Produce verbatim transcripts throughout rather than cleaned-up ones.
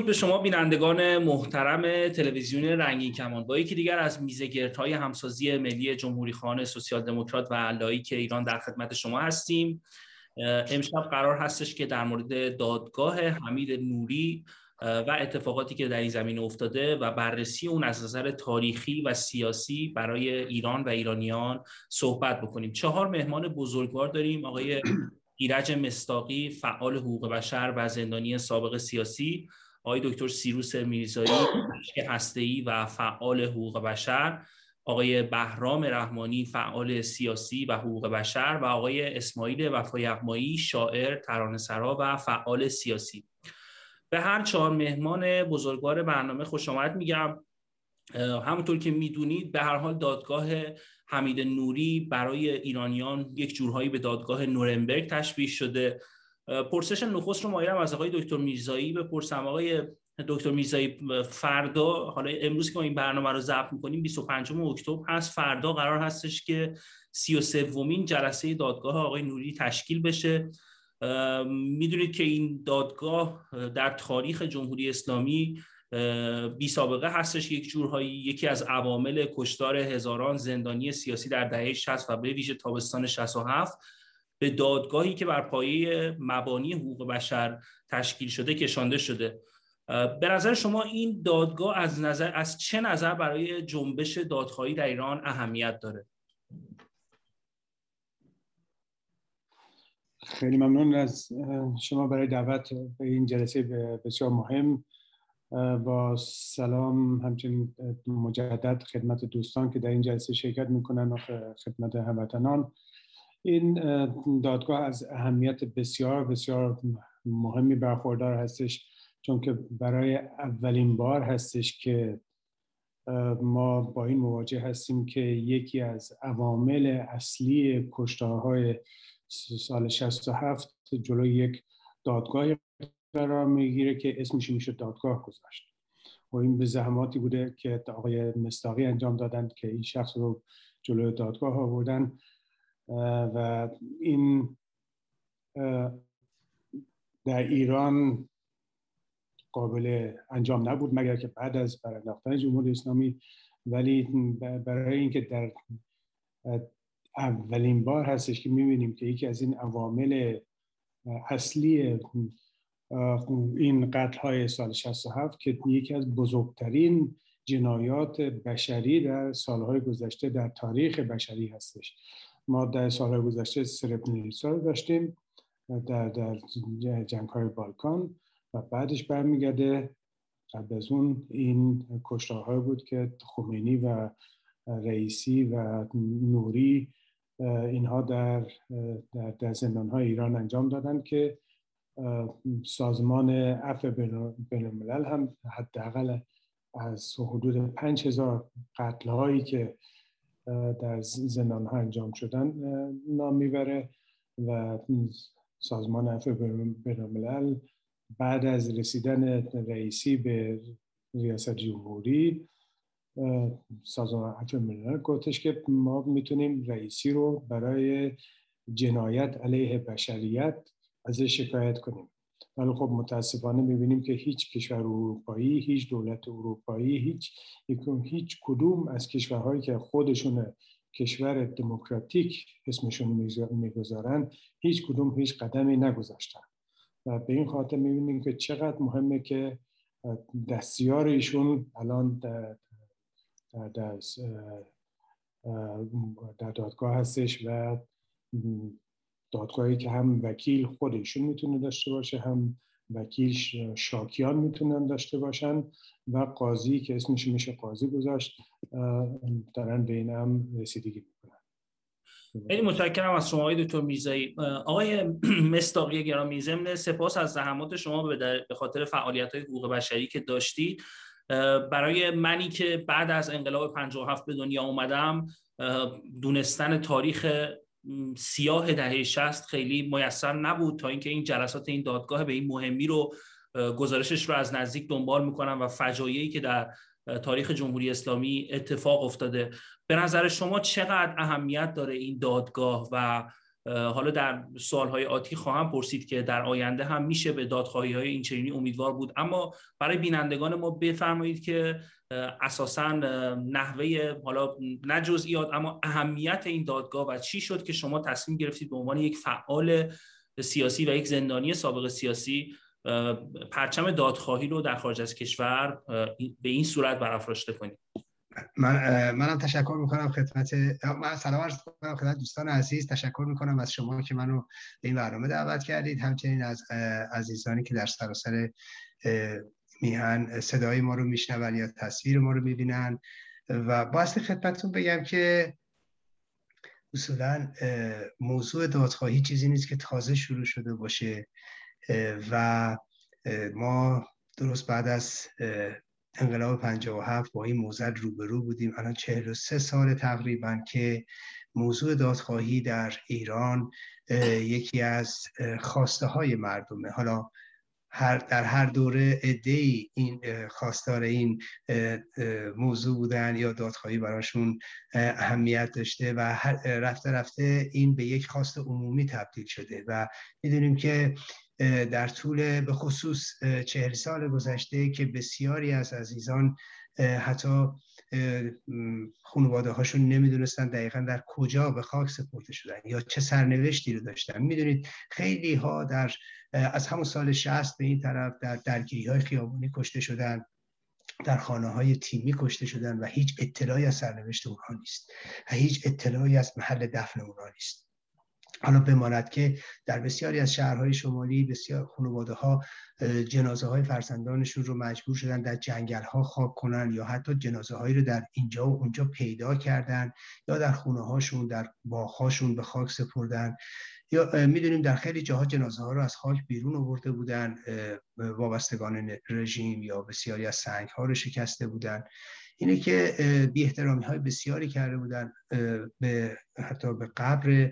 درود به شما بینندگان محترم تلویزیون رنگین کمان با یکی دیگر از میزه گردهای همسازی ملی جمهوری خواهان سوسیال دموکرات و علایی که ایران در خدمت شما هستیم. امشب قرار هستش که در مورد دادگاه حمید نوری و اتفاقاتی که در این زمینه افتاده و بررسی اون از نظر تاریخی و سیاسی برای ایران و ایرانیان صحبت بکنیم. چهار مهمان بزرگوار داریم: آقای ایرج مصداقی، فعال حقوق بشر و زندانی سابق سیاسی، آقای دکتر سیروس میرزایی، پزشک هسته‌ای و فعال حقوق بشر، آقای بهرام رحمانی، فعال سیاسی و حقوق بشر، و آقای اسماعیل وفا یغمایی، شاعر، ترانه‌سرا و فعال سیاسی. به هر چهار مهمان بزرگوار برنامه خوش آمد میگم. همونطور که میدونید به هر حال دادگاه حمید نوری برای ایرانیان یک جورهایی به دادگاه نورنبرگ تشبیه شده. پرسش نخست رو مایلم از آقای دکتر میرزایی بپرسم. آقای دکتر میرزایی، فردا، حالا امروز که ما این برنامه رو ضبط میکنیم بیست و پنجم اکتبر هست، فردا قرار هستش که سی و سومین جلسه دادگاه آقای نوری تشکیل بشه. میدونید که این دادگاه در تاریخ جمهوری اسلامی بی سابقه هستش، یک جورهایی یکی از عوامل کشتار هزاران زندانی سیاسی در دهه شصت و به ویژه تابستان شصت و هفت به دادگاهی که بر پایه مبانی حقوق بشر تشکیل شده کشانده شده. به نظر شما این دادگاه از نظر از چه نظر برای جنبش دادخواهی در ایران اهمیت داره؟ خیلی ممنون از شما برای دعوت به این جلسه بسیار مهم. با سلام همچنین مجدد خدمت دوستان که در این جلسه شرکت میکنن و خدمت هموطنان. این دادگاه از اهمیت بسیار بسیار مهمی برخوردار هستش، چون که برای اولین بار هستش که ما با این مواجه هستیم که یکی از عوامل اصلی کشتارهای سال شصت و هفت جلوی یک دادگاهی قرار میگیره که اسمش میشه دادگاه گذاشت. و این به زحماتی بوده که آقای مصداقی انجام دادند که این شخص رو جلوی دادگاه آوردن و این در ایران قابل انجام نبود مگر که بعد از برانداختن جمهوری اسلامی. ولی برای اینکه در اولین بار هستش که میبینیم که یکی از این عوامل اصلی این قتل‌های سال شصت و هفت که یکی از بزرگترین جنایات بشری در سالهای گذشته در تاریخ بشری هستش. ما در سالهای گذشته سربنیسا رو داشتیم در, در جنگ‌های بالکان و بعدش برمیگرده قبل از اون این کشتارهای بود که خمینی و رئیسی و نوری اینها در, در, در زندان‌های ایران انجام دادن که سازمان عفو بینالملل هم حداقل از حدود پنج هزار قتل هایی که در زندان ها انجام شدن نام میبره و سازمان عفو بینالملل بعد از رسیدن رئیسی به ریاست جمهوری سازمان عفو بینالملل گفتش که ما میتونیم رئیسی رو برای جنایت علیه بشریت ازش شکایت کنیم. ولی خب متاسفانه میبینیم که هیچ کشور اروپایی، هیچ دولت اروپایی، هیچ هیچ کدوم از کشورهایی که خودشون کشور دموکراتیک اسمشون میگذارن، هیچ کدوم هیچ قدمی نگذاشتن. و به این خاطر میبینیم که چقدر مهمه که دستیار ایشون الان در, در, در, در دادگاه هستش و دادگاهی که هم وکیل خودشون میتونه داشته باشه، هم وکیل شاکیان میتونن داشته باشن و قاضی که اسمش میشه قاضی گذاشت دارن به این هم رسیدگی میکنن. خیلی متشکرم از شما آقای دکتر میرزایی. آقای مصداقی گرامی، ضمن سپاس از زحمات شما به خاطر فعالیت‌های حقوق بشری که داشتی. برای منی که بعد از انقلاب پنجاه و هفت به دنیا اومدم، دونستن تاریخ سیاه دهه شصت خیلی میسر نبود تا اینکه این جلسات این دادگاه به این مهمی رو گزارشش رو از نزدیک دنبال میکنم و فجایعی که در تاریخ جمهوری اسلامی اتفاق افتاده. به نظر شما چقدر اهمیت داره این دادگاه و حالا در سالهای آتی خواهم پرسید که در آینده هم میشه به دادخواهی های اینچنینی امیدوار بود، اما برای بینندگان ما بفرمایید که اساساً نحوه، حالا نه جزئیات، اما اهمیت این دادگاه و چی شد که شما تصمیم گرفتید به عنوان یک فعال سیاسی و یک زندانی سابق سیاسی پرچم دادخواهی رو در خارج از کشور به این صورت برافراشته کنید. من منم تشکر میکنم خدمت من سلام عرض میکنم خدمت دوستان عزیز. تشکر میکنم از شما که منو به این برنامه دعوت کردید، همچنین از عزیزانی که در سراسر میهن صدای ما رو میشنون یا تصویر ما رو میبینن. و واسه خدمتتون بگم که اصولا موضوع دادخواهی چیزی نیست که تازه شروع شده باشه و ما درست بعد از انقلاب پنجاه و هفت با این موضوع روبرو بودیم. الان چهل و سه سال تقریبا که موضوع دادخواهی در ایران یکی از خواسته های مردمه. حالا هر در هر دوره عده‌ای این خواستار این موضوع بودن یا دادخواهی براشون اهمیت داشته و رفته رفته این به یک خواست عمومی تبدیل شده و میدونیم که در طول به خصوص چهل سال گذشته که بسیاری از عزیزان حتی خانواده هاشون نمیدونستن دقیقا در کجا به خاک سپرده شدن یا چه سرنوشتی رو داشتن. میدونید خیلی ها در از همون سال شصت به این طرف در درگیری های خیابانی کشته شدن، در خانه های تیمی کشته شدن و هیچ اطلاعی از سرنوشت اونها نیست و هیچ اطلاعی از محل دفن اونها نیست. حالا بماند که در بسیاری از شهرهای شمالی بسیار خانواده ها جنازه های فرزندانشون رو مجبور شدن در جنگل ها خاک کنن یا حتی جنازه هایی رو در اینجا و اونجا پیدا کردن یا در خونه هاشون در باغهاشون به خاک سپردن یا میدونیم در خیلی جاها جنازه ها رو از خاک بیرون آورده بودن، وابستگان رژیم یا بسیاری از سنگ ها رو شکسته بودن. اینه که بی احترامی های بسیاری کرده بودن به حتی به قبر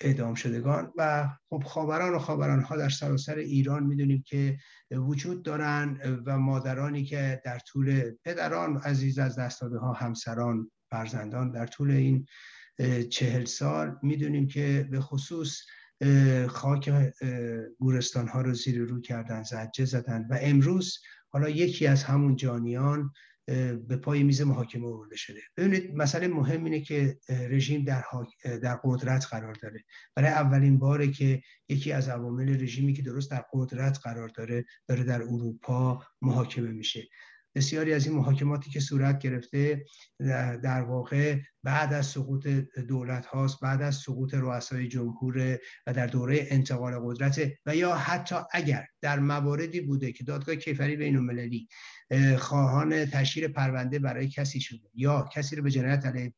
اعدام شدگان و خب خاوران و خاوران ها در سراسر ایران میدونیم که وجود دارن و مادرانی که در طول پدران عزیز از دست داده ها، همسران، فرزندان در طول این چهل سال میدونیم که به خصوص خاک گورستان ها رو زیر رو کردن، زجه زدن و امروز حالا یکی از همون جانیان به پای میز محاکمه آورده شده. ببینید مسئله مهم اینه که رژیم در, حاک... در قدرت قرار داره. برای اولین باره که یکی از عوامل رژیمی که درست در قدرت قرار داره داره در اروپا محاکمه میشه. بسیاری از این محاکماتی که صورت گرفته در واقع بعد از سقوط دولت هاست، بعد از سقوط رؤسای جمهور و در دوره انتقال قدرت و یا حتی اگر در مواردی بوده که دادگاه کیفری بین‌المللی خواهان تشهیر پرونده برای کسی شده یا کسی رو به جنایت علیه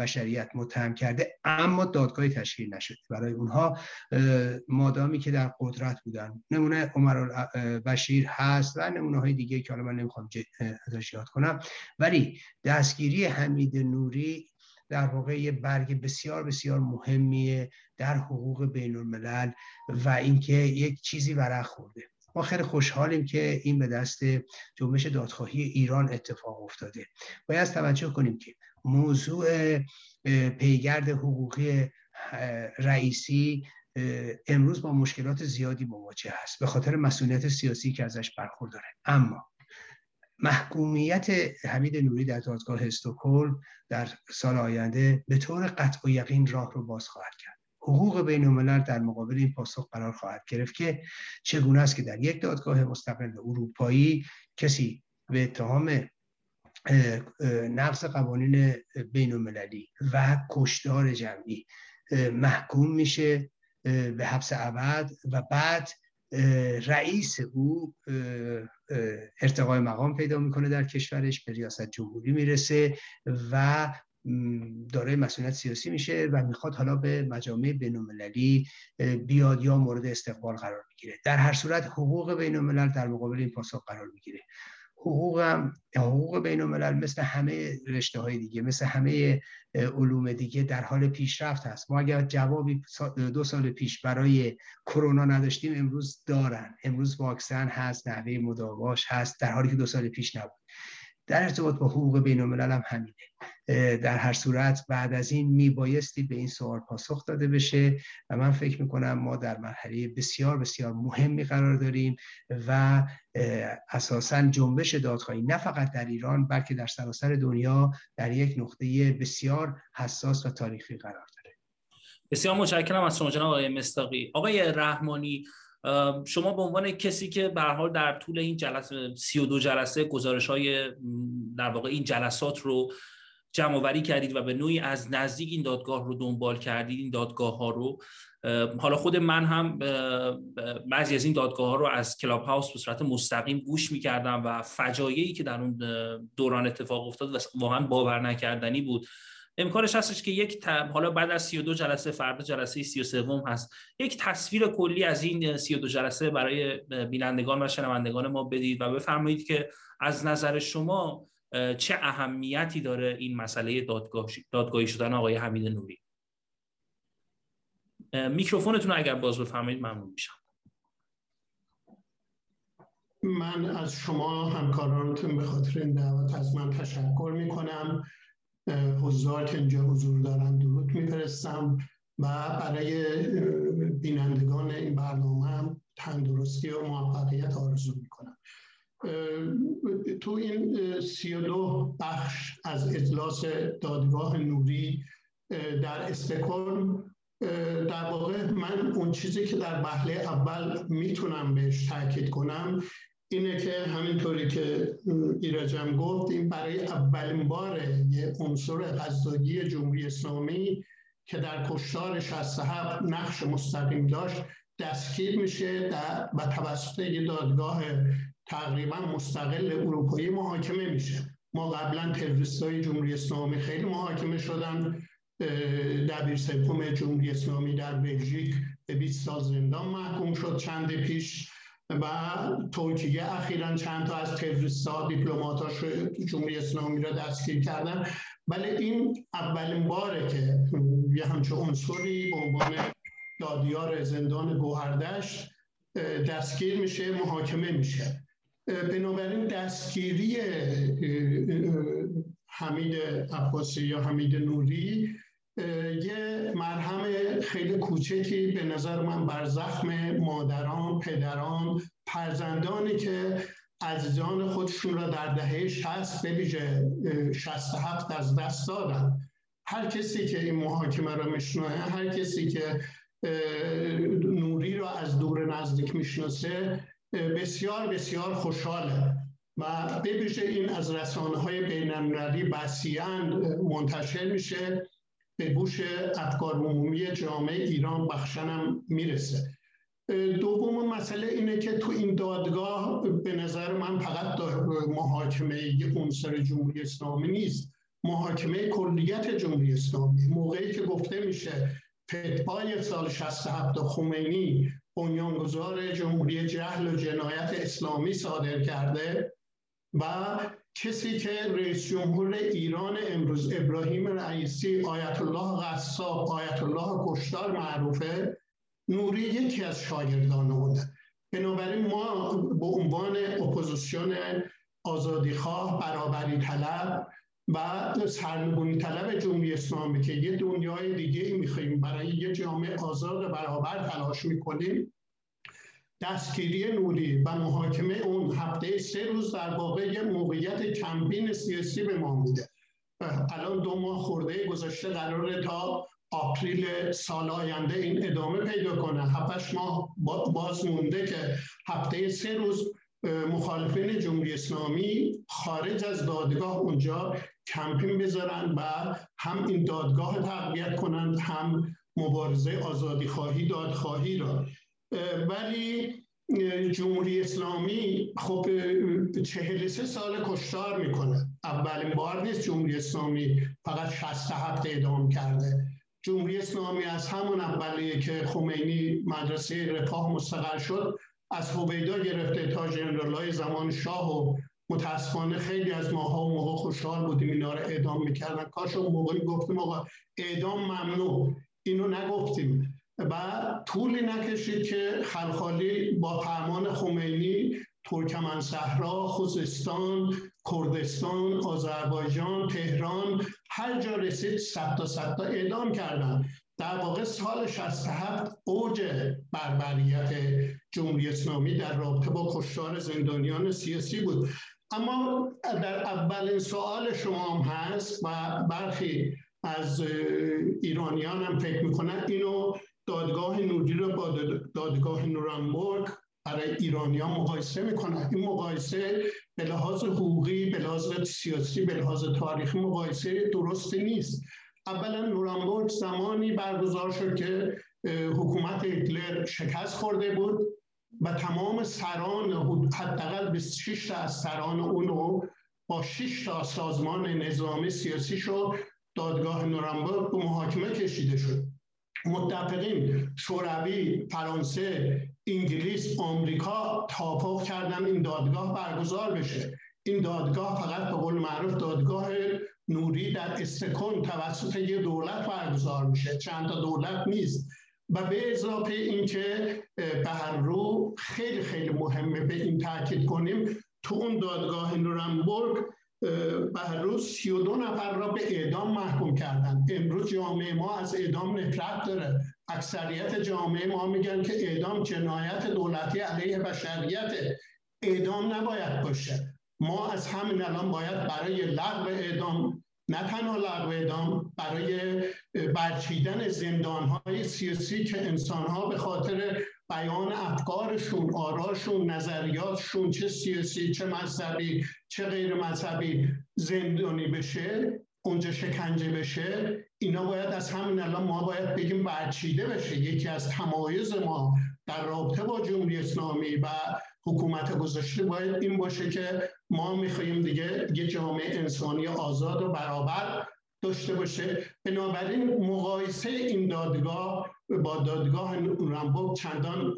بشریت متهم کرده اما دادگاهی تشکیل نشد، برای اونها مادامی که در قدرت بودن، نمونه عمرالبشیر هست و نمونه های دیگه که حالا من نمیخوام ازش یاد کنم. ولی دستگیری حمید نوری در واقع یه برگ بسیار بسیار مهمیه در حقوق بین‌الملل و اینکه یک چیزی ورق خورده. ما خیلی خوشحالیم که این به دست جنبش دادخواهی ایران اتفاق افتاده. باید توجه کنیم که موضوع پیگرد حقوقی رئیسی امروز با مشکلات زیادی مواجه است به خاطر مسئولیت سیاسی که ازش برخورداره. اما محکومیت حمید نوری در دادگاه استکهلم در سال آینده به طور قطع و یقین راه رو باز خواهد کرد. حقوق بین‌الملل در مقابل این پاسخ قرار خواهد گرفت که چگونه است که در یک دادگاه مستقل اروپایی کسی به اتهام نقض قوانین بین‌المللی و کشتار جمعی محکوم میشه به حبس ابد و بعد رئیس او ارتقای مقام پیدا میکنه در کشورش، به ریاست جمهوری میرسه و دارای مسئولیت سیاسی میشه و میخواد حالا به مجامع بین‌المللی بیاد یا مورد استقبال قرار میگیره. در هر صورت حقوق بین‌الملل در مقابل این پاسخ قرار میگیره. حقوق هم حقوق بین‌الملل مثل همه رشته‌های دیگه، مثل همه علوم دیگه در حال پیشرفت هست. ما اگر جوابی دو سال پیش برای کرونا نداشتیم امروز دارن. امروز واکسن هست، نحوه مداواش هست، در حالی که دو سال پیش نبود. در ارتباط با حقوق بین‌الملل هم همینه. در هر صورت بعد از این میبایستی به این سوال پاسخ داده بشه و من فکر میکنم ما در مرحله بسیار بسیار مهمی قرار داریم و اساساً جنبش دادخواهی نه فقط در ایران بلکه در سراسر دنیا در یک نقطه بسیار حساس و تاریخی قرار داره. بسیار متشکرم از شما جناب آقای مصداقی. آقای رحمانی، شما به عنوان کسی که به هر حال در طول این جلسه سی و دو جلسه گزارش‌های در واقع این جلسات رو جمع‌آوری کردید و به نوعی از نزدیک این دادگاه رو دنبال کردید، این دادگاه‌ها رو، حالا خود من هم بعضی از این دادگاه‌ها رو از کلاب هاوس به صورت مستقیم گوش می‌کردم و فجایعی که در اون دوران اتفاق افتاد و واقعا باورنکردنی بود. امکانش هستش که یک حالا بعد از سی و دو جلسه، فردا جلسه سی و سه هست، یک تصویر کلی از این سی و دو جلسه برای بینندگان و شنوندگان ما بدید و بفرمایید که از نظر شما چه اهمیتی داره این مسئله دادگاه دادگاهی شدن آقای حمید نوری. میکروفونتون رو اگر باز بفرمایید ممنون میشم. من از شما همکارانتون به خاطر این دعوت از من تشکر میکنم. حضار که اینجا حضور دارن درود میفرستم و برای بینندگان این برنامه هم تندرستی و موفقیت آرزو میکنم. تو این سی و دو بخش از اجلاس دادگاه نوری در استکهلم در واقع من اون چیزی که در بحله اول میتونم بهش تاکید کنم اینه که همینطوری که ایرجم گفت این برای اولین بار یه عنصر قضایی جمهوری اسلامی که در کشتار شصت و هفت نقش مستقیم داشت دستگیر میشه و توسط یه دادگاه تقریبا مستقل اروپایی محاکمه میشه. ما قبلا تروریست‌های جمهوری اسلامی خیلی محاکمه شدن، دبیر سوم جمهوری اسلامی در بلژیک به بیست سال زندان محکوم شد چند پیش و ترکیه اخیراً چند تا از تروریست‌ها دیپلمات‌هاش جمهوری اسلامی را دستگیر کردن، ولی این اولین باره که یه همچه عنصری به عنوان دادیار زندان گوهردشت دستگیر میشه، محاکمه میشه. بنابراین دستگیری حمید عباسی یا حمید نوری یه مرهم خیلی کوچکی به نظر من بر زخم مادران، پدران، فرزندانی که عزیزان خودشون را در دهه شصت به ویژه شصت و هفت از دست دادن. هر کسی که این محاکمه را میشنوه، هر کسی که نوری را از دور نزدیک میشناسه بسیار بسیار خوشحاله و به ویژه این از رسانه‌های بین‌المللی وسیعاً منتشر میشه، به گوش افکار عمومی جامعه ایران بخشنم میرسه. دومون مسئله اینه که تو این دادگاه به نظر من فقط محاکمه یک عنصر جمهوری اسلامی نیست، محاکمه کلیت جمهوری اسلامی. موقعی که گفته میشه فتوای سال شصت و هفت خمینی بنیانگذار جمهوری جهل و جنایت اسلامی صادر کرده و کسی که رئیس جمهور ایران امروز ابراهیم رئیسی آیت الله قصاب، آیت الله کشتار معروفه، نوری یکی از شاگردان بوده. بنابراین ما به عنوان اپوزیسیون آزادیخواه، برابری طلب و سرنگونی طلب جمهوری اسلامی که یه دنیای دیگه میخواییم، برای یه جامعه آزاد و برابر تلاش میکنیم، دستگیری نوری و محاکمه اون هفته سه روز در واقع یه موقعیت کمپین سیاسی به ما میده. الان دو ماه خورده گذشته، قراره تا آپریل سال آینده این ادامه پیدا کنه. هفتش ماه باز مونده که هفته سه روز مخالفین جمهوری اسلامی خارج از دادگاه اونجا کمپین بذارن و هم این دادگاه تقویت کنند، هم مبارزه آزادیخواهی دادخواهی را. ولی جمهوری اسلامی خب چهل و سه سال کشتار میکنه. اولین بار نیست جمهوری اسلامی فقط شصت و هفت اعدام کرده. جمهوری اسلامی از همون اولیه که خمینی مدرسه رفاه مستقر شد، از هویدا گرفته تا ژنرال‌های زمان شاه و متاسفانه خیلی از ماها و موقع خوشحال بودیم اینا رو اعدام میکردن. کاش اون موقعی گفتیم آقا اعدام ممنوع، اینو نگفتیم و طولی نکشید که خلخالی با فرمان خمینی ترکمن صحرا، خوزستان، کردستان، آذربایجان، تهران هر جا رسید صد تا صد تا اعدام کردن. در واقع سال شصت و هفت اوج بربریت جمهوری اسلامی در رابطه با کشتار زندانیان سیاسی بود. اما در اولین سوال شما هم هست و برخی از ایرانیان هم فکر میکنند اینو دادگاه نوری رو با دادگاه نورنبرگ برای ایرانیان مقایسه میکنند. این مقایسه به لحاظ حقوقی، به لحاظ سیاسی، به لحاظ تاریخی مقایسه درست نیست. اولا نورنبرگ زمانی برگزار شد که حکومت هیتلر شکست خورده بود و تمام سران، حداقل بیست و شش تا از سران اون رو با شش تا سازمان نظامی سیاسی شد دادگاه نورنبرگ به محاکمه کشیده شد. متفقین شوروی، فرانسه، انگلیس، آمریکا توافق کردن این دادگاه برگزار بشه. این دادگاه فقط به قول معروف دادگاه نوری در استکهلم توسط یک دولت برگزار میشه، چند تا دولت نیست. و به اضافه اینکه به هر رو خیلی خیلی مهمه به این تاکید کنیم، تو اون دادگاه نورنبرگ به هر روز سی و دو نفر را به اعدام محکوم کردن. امروز جامعه ما از اعدام نفرت داره. اکثریت جامعه ما میگن که اعدام جنایت دولتی علیه بشریت، اعدام نباید باشه. ما از همین الان باید برای لغو اعدام، نه تنها لغو اعدام، برای برچیدن زندان‌های سیاسی که انسان‌ها به خاطر بیان افکارشون، آراشون، نظریاتشون، چه سیاسی، چه مذهبی، چه غیر مذهبی، زندانی بشه، اونجا شکنجه بشه، اینا باید از همین الان ما باید بگیم برچیده بشه. یکی از تمایز ما در رابطه با جمهوری اسلامی و حکومت گذشته باید این باشه که ما می‌خوایم دیگه یه جامعه انسانی آزاد و برابر داشته باشه. بنابراین مقایسه این دادگاه با دادگاه نورنبرگ چندان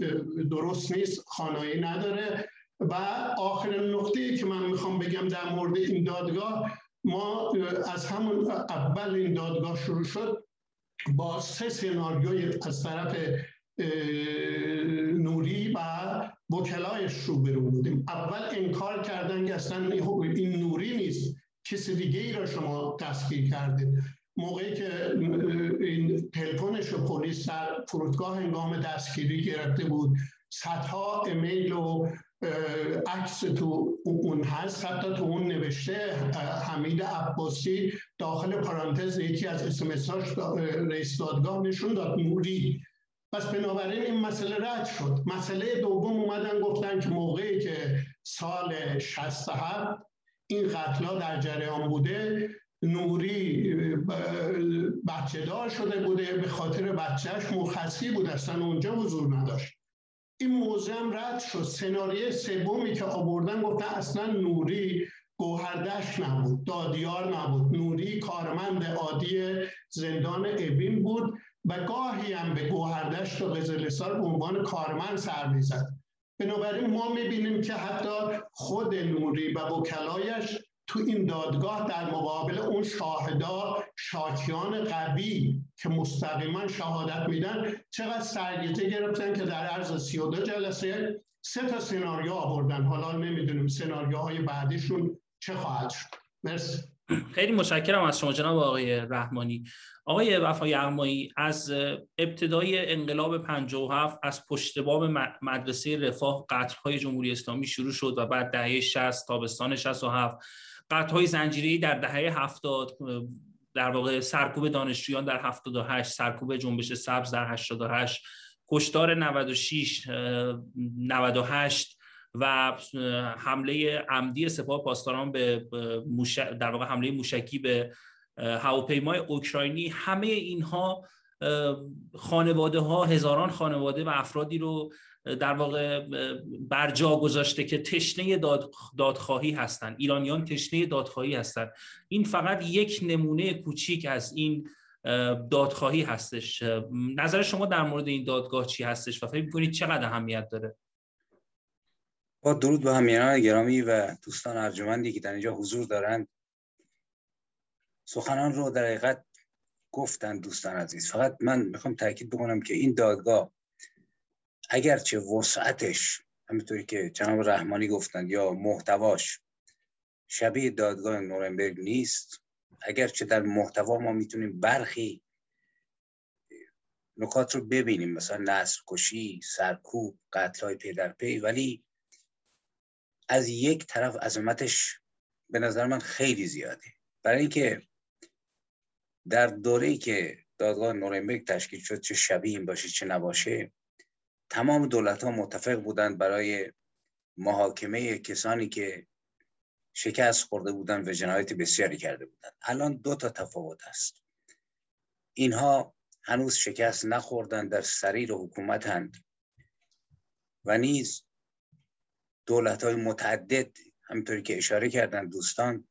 درست نیست، خانایی نداره. و آخرین نقطه‌ای که من میخوام بگم در مورد این دادگاه، ما از همون اول این دادگاه شروع شد با سه سناریوی از طرف نوری و وکلایش روبرو بودیم. اول انکار کردن که اصلا این نوری نیست، کسی دیگه ای را شما دستگیر کردید. موقعی که این تلفنش رو پلیس در فرودگاه هنگام دستگیری گرفته بود، صدها ایمیل و عکس تو اون هست، حتی تو اون نوشته حمید عباسی داخل پرانتز یکی از اسمساش رئیس دادگاه نشون داد نوری. پس بنابراین این مسئله رد شد. مسئله دوم اومدن گفتن که موقعی که سال شصت و هفت این قتل‌ها در جریان بوده، نوری بچه دار شده بوده، به خاطر بچهش مرخصی بود، اصلا اونجا حضور نداشت. این موضوع هم رد شد. سناریوی سومی که آوردن گفتن اصلا نوری گوهردشت نبود، دادیار نبود، نوری کارمند عادی زندان اوین بود و گاهی هم به گوهردشت و قزلستان به عنوان کارمند سر می‌زد. بنابراین ما می‌بینیم که حتی خود نوری و وکلایش تو این دادگاه در مقابل اون شاهدا، شاکیان قوی که مستقیما شهادت میدن، چقدر سرگیجه گرفتن که در عرض سی و دو جلسه سه تا سناریو آوردن. حالا نمیدونیم سناریوهای بعدیشون چه خواهد شد. مرسی. خیلی متشکرم از شما جناب آقای رحمانی. آقای وفا یغمایی، از ابتدای انقلاب پنجاه و هفت از پشت بام مدرسه رفاه قتل‌های جمهوری اسلامی شروع شد و بعد دهه شصت، تابستان شصت و هفت، قتل‌های زنجیری در دهه هفتاد، در واقع سرکوب دانشجویان در هفتاد و هشت، سرکوب جنبش سبز در هشتاد و هشت، کشتار نود و شش، نود و هشت و حمله عمدی سپاه پاسداران به موش... در واقع حمله موشکی به هواپیمای اوکراینی، همه اینها خانواده ها، هزاران خانواده و افرادی رو در واقع برجا گذاشته که تشنه داد... دادخواهی هستند. ایرانیان تشنه دادخواهی هستند. این فقط یک نمونه کوچیک از این دادخواهی هستش. نظر شما در مورد این دادگاه چی هستش و فکر می‌کنید چقدر اهمیت داره؟ با درود به همیهنان گرامی و دوستان ارجمندی که در اینجا حضور دارند، سخنان رو در حقیقت گفتند دوستان عزیز. فقط من میخوام تاکید بکنم که این دادگاه اگرچه وسعتش همینطوری که جناب رحمانی گفتند یا محتواش شبیه دادگاه نورنبرگ نیست، اگرچه در محتوا ما میتونیم برخی نکات رو ببینیم، مثلا نسل کشی، سرکوب، قتل‌های پی در پی، ولی از یک طرف عظمتش به نظر من خیلی زیاده، برای اینکه در دوره‌ای که دادگاه نورنبرگ تشکیل شد، چه شبیه این باشه چه نباشه، تمام دولت‌ها متفق بودند برای محاکمه کسانی که شکست خورده بودند و جنایت بسیاری کرده بودند. الان دو تا تفاوت است. اینها هنوز شکست نخوردند، در سریر حکومت هند، و نیز دولت‌های متعدد همینطوری که اشاره کردند دوستان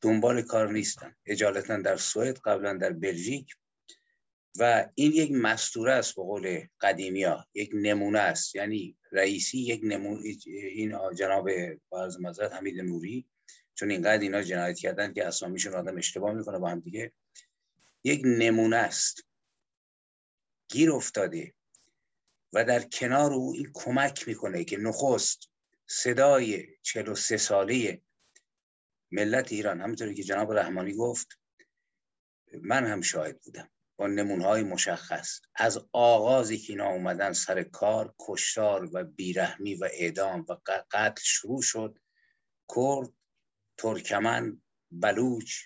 دنبال کار نیستند، اجالتاً در سوئد، قبلا در بلژیک، و این یک مستوره است به قول قدیمی‌ها، یک نمونه است. یعنی رئیسی یک نمونه، این جناب باز مزرد حمید نوری، چون اینقدر اینا جنایت کردن که اسامیشون آدم اشتباه میکنه با هم دیگه، یک نمونه است، گیر افتاده، و در کنار او این کمک میکنه که نخست صدای چهل و سه ساله ملت ایران، همونطوری که جناب رحمانی گفت، من هم شاهد بودم با نمونه‌های مشخص، از آغازی که اینا اومدن سر کار، کشتار و بیرحمی و اعدام و قتل شروع شد. کرد، ترکمن، بلوچ،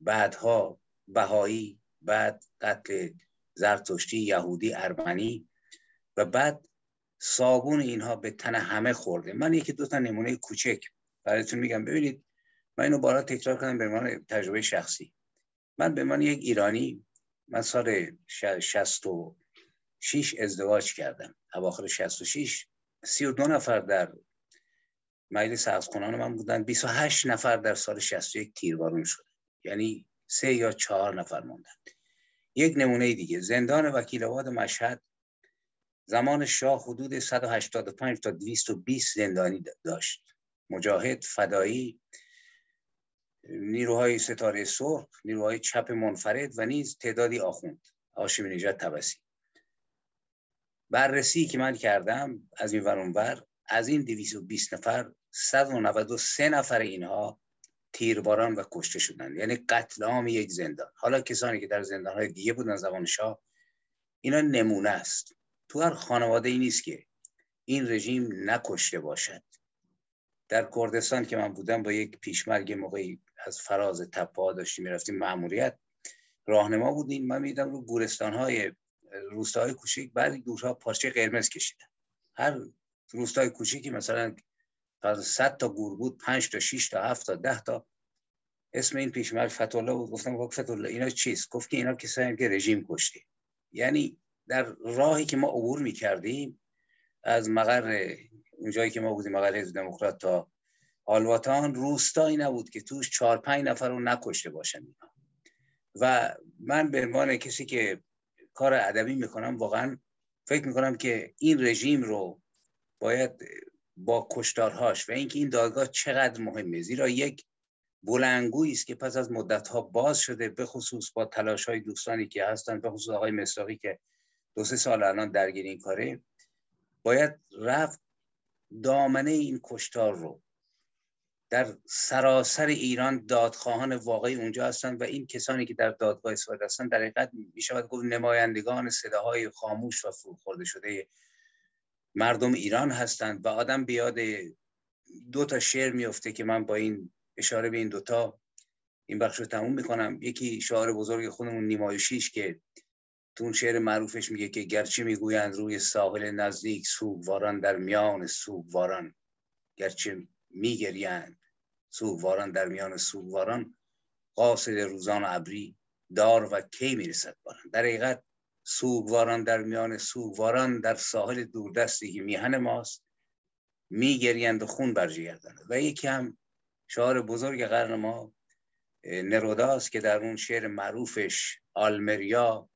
بعدها بهایی، بعد قتل زرتشتی، یهودی، ارمنی، و بعد صابون اینها به تن همه خورده. من یکی دو تا نمونه کوچک براتون میگم. ببینید، من اینو بارها تکرار کردم به عنوان تجربه شخصی. من به عنوان یک ایرانی، من سال شصت و شش ازدواج کردم، اواخر شصت و شش سی و دو نفر در مجلس عقدکنان من بودن، بیست و هشت نفر در سال شصت و یک تیربارون شد، یعنی سه یا چهار نفر موندن. یک نمونه دیگه، زندان وکیل آباد مشهد زمان شاه حدود صد و هشتاد و پنج تا دویست و بیست زندانی داشت، مجاهد، فدایی، نیروهای ستاره سرخ، نیروهای چپ منفرد، و نیز تعدادی آخوند، هاشمی نژاد، طبسی. بررسی که من کردم از این ور اونور، از این دویست و بیست نفر صد و نود و سه نفر اینها تیرباران و کشته شدند، یعنی قتل عام یک زندان. حالا کسانی که در زندانهای دیگه بودن زمان شاه، اینا نمونه است. تو هر خانواده ای نیست که این رژیم نکشته باشد. در کردستان که من بودم، با یک پیشمرگ موقعی از فراز تپه‌ها داشتیم می‌رفتیم مأموریت، راهنما بودیم، من می‌دیدم رو گورستان‌های روستاهای کوچک بعضی گورها پارچه قرمز کشیدن. هر روستای کوچکی مثلا از صد تا گور بود، پنج تا، شش تا، هفت تا، ده تا. اسم این پیشمرگ فتوالله بود. گفتم واقعا فتوالله اینا چیست؟ گفت که اینا کسایی که رژیم کشته. یعنی در راهی که ما عبور می‌کردیم، از مقر اونجایی که ما بودیم، مقر حزب دموکرات تا آلواتان، روستایی نبود که توش چهار پنج نفر رو نکشته باشن اینا. و من به عنوان کسی که کار ادبی میکنم، واقعا فکر میکنم که این رژیم رو باید با کشتارهاش و اینکه این دادگاه چقدر مهمه، زیرا یک بلندگویی است که پس از مدتها باز شده، به خصوص با تلاش های دوستانی که هستن، به خصوص آقای مصداقی که دو سه سال الان درگیر این کاره، باید رفت دامنه این کشتار رو. در سراسر ایران دادخواهان واقعی اونجا هستن، و این کسانی که در دادگاه سوئد هستن در حقیقت میشود گفت نمایندگان صداهای خاموش و فروخورده شده مردم ایران هستند. و آدم بیاد دو تا شعر میفته که من با این اشاره به این دوتا این بخش رو تموم میکنم. یکی شعار بزرگ خودمون نیمایشیش که تو اون شعر معروفش میگه که گرچه میگویند روی ساحل نزدیک سوگواران، در میان سوگواران گرچه میگریند سوگواران، در میان سوگواران قاصد روزان ابری دار و کی میرسد باران. در حقیقت سوگواران در میان سوگواران، در ساحل دوردستی که میهن ماست میگریند و خون بر جگردند. و یکی هم شاعر بزرگ قرن ما نروداست که در اون شعر معروفش آلمریا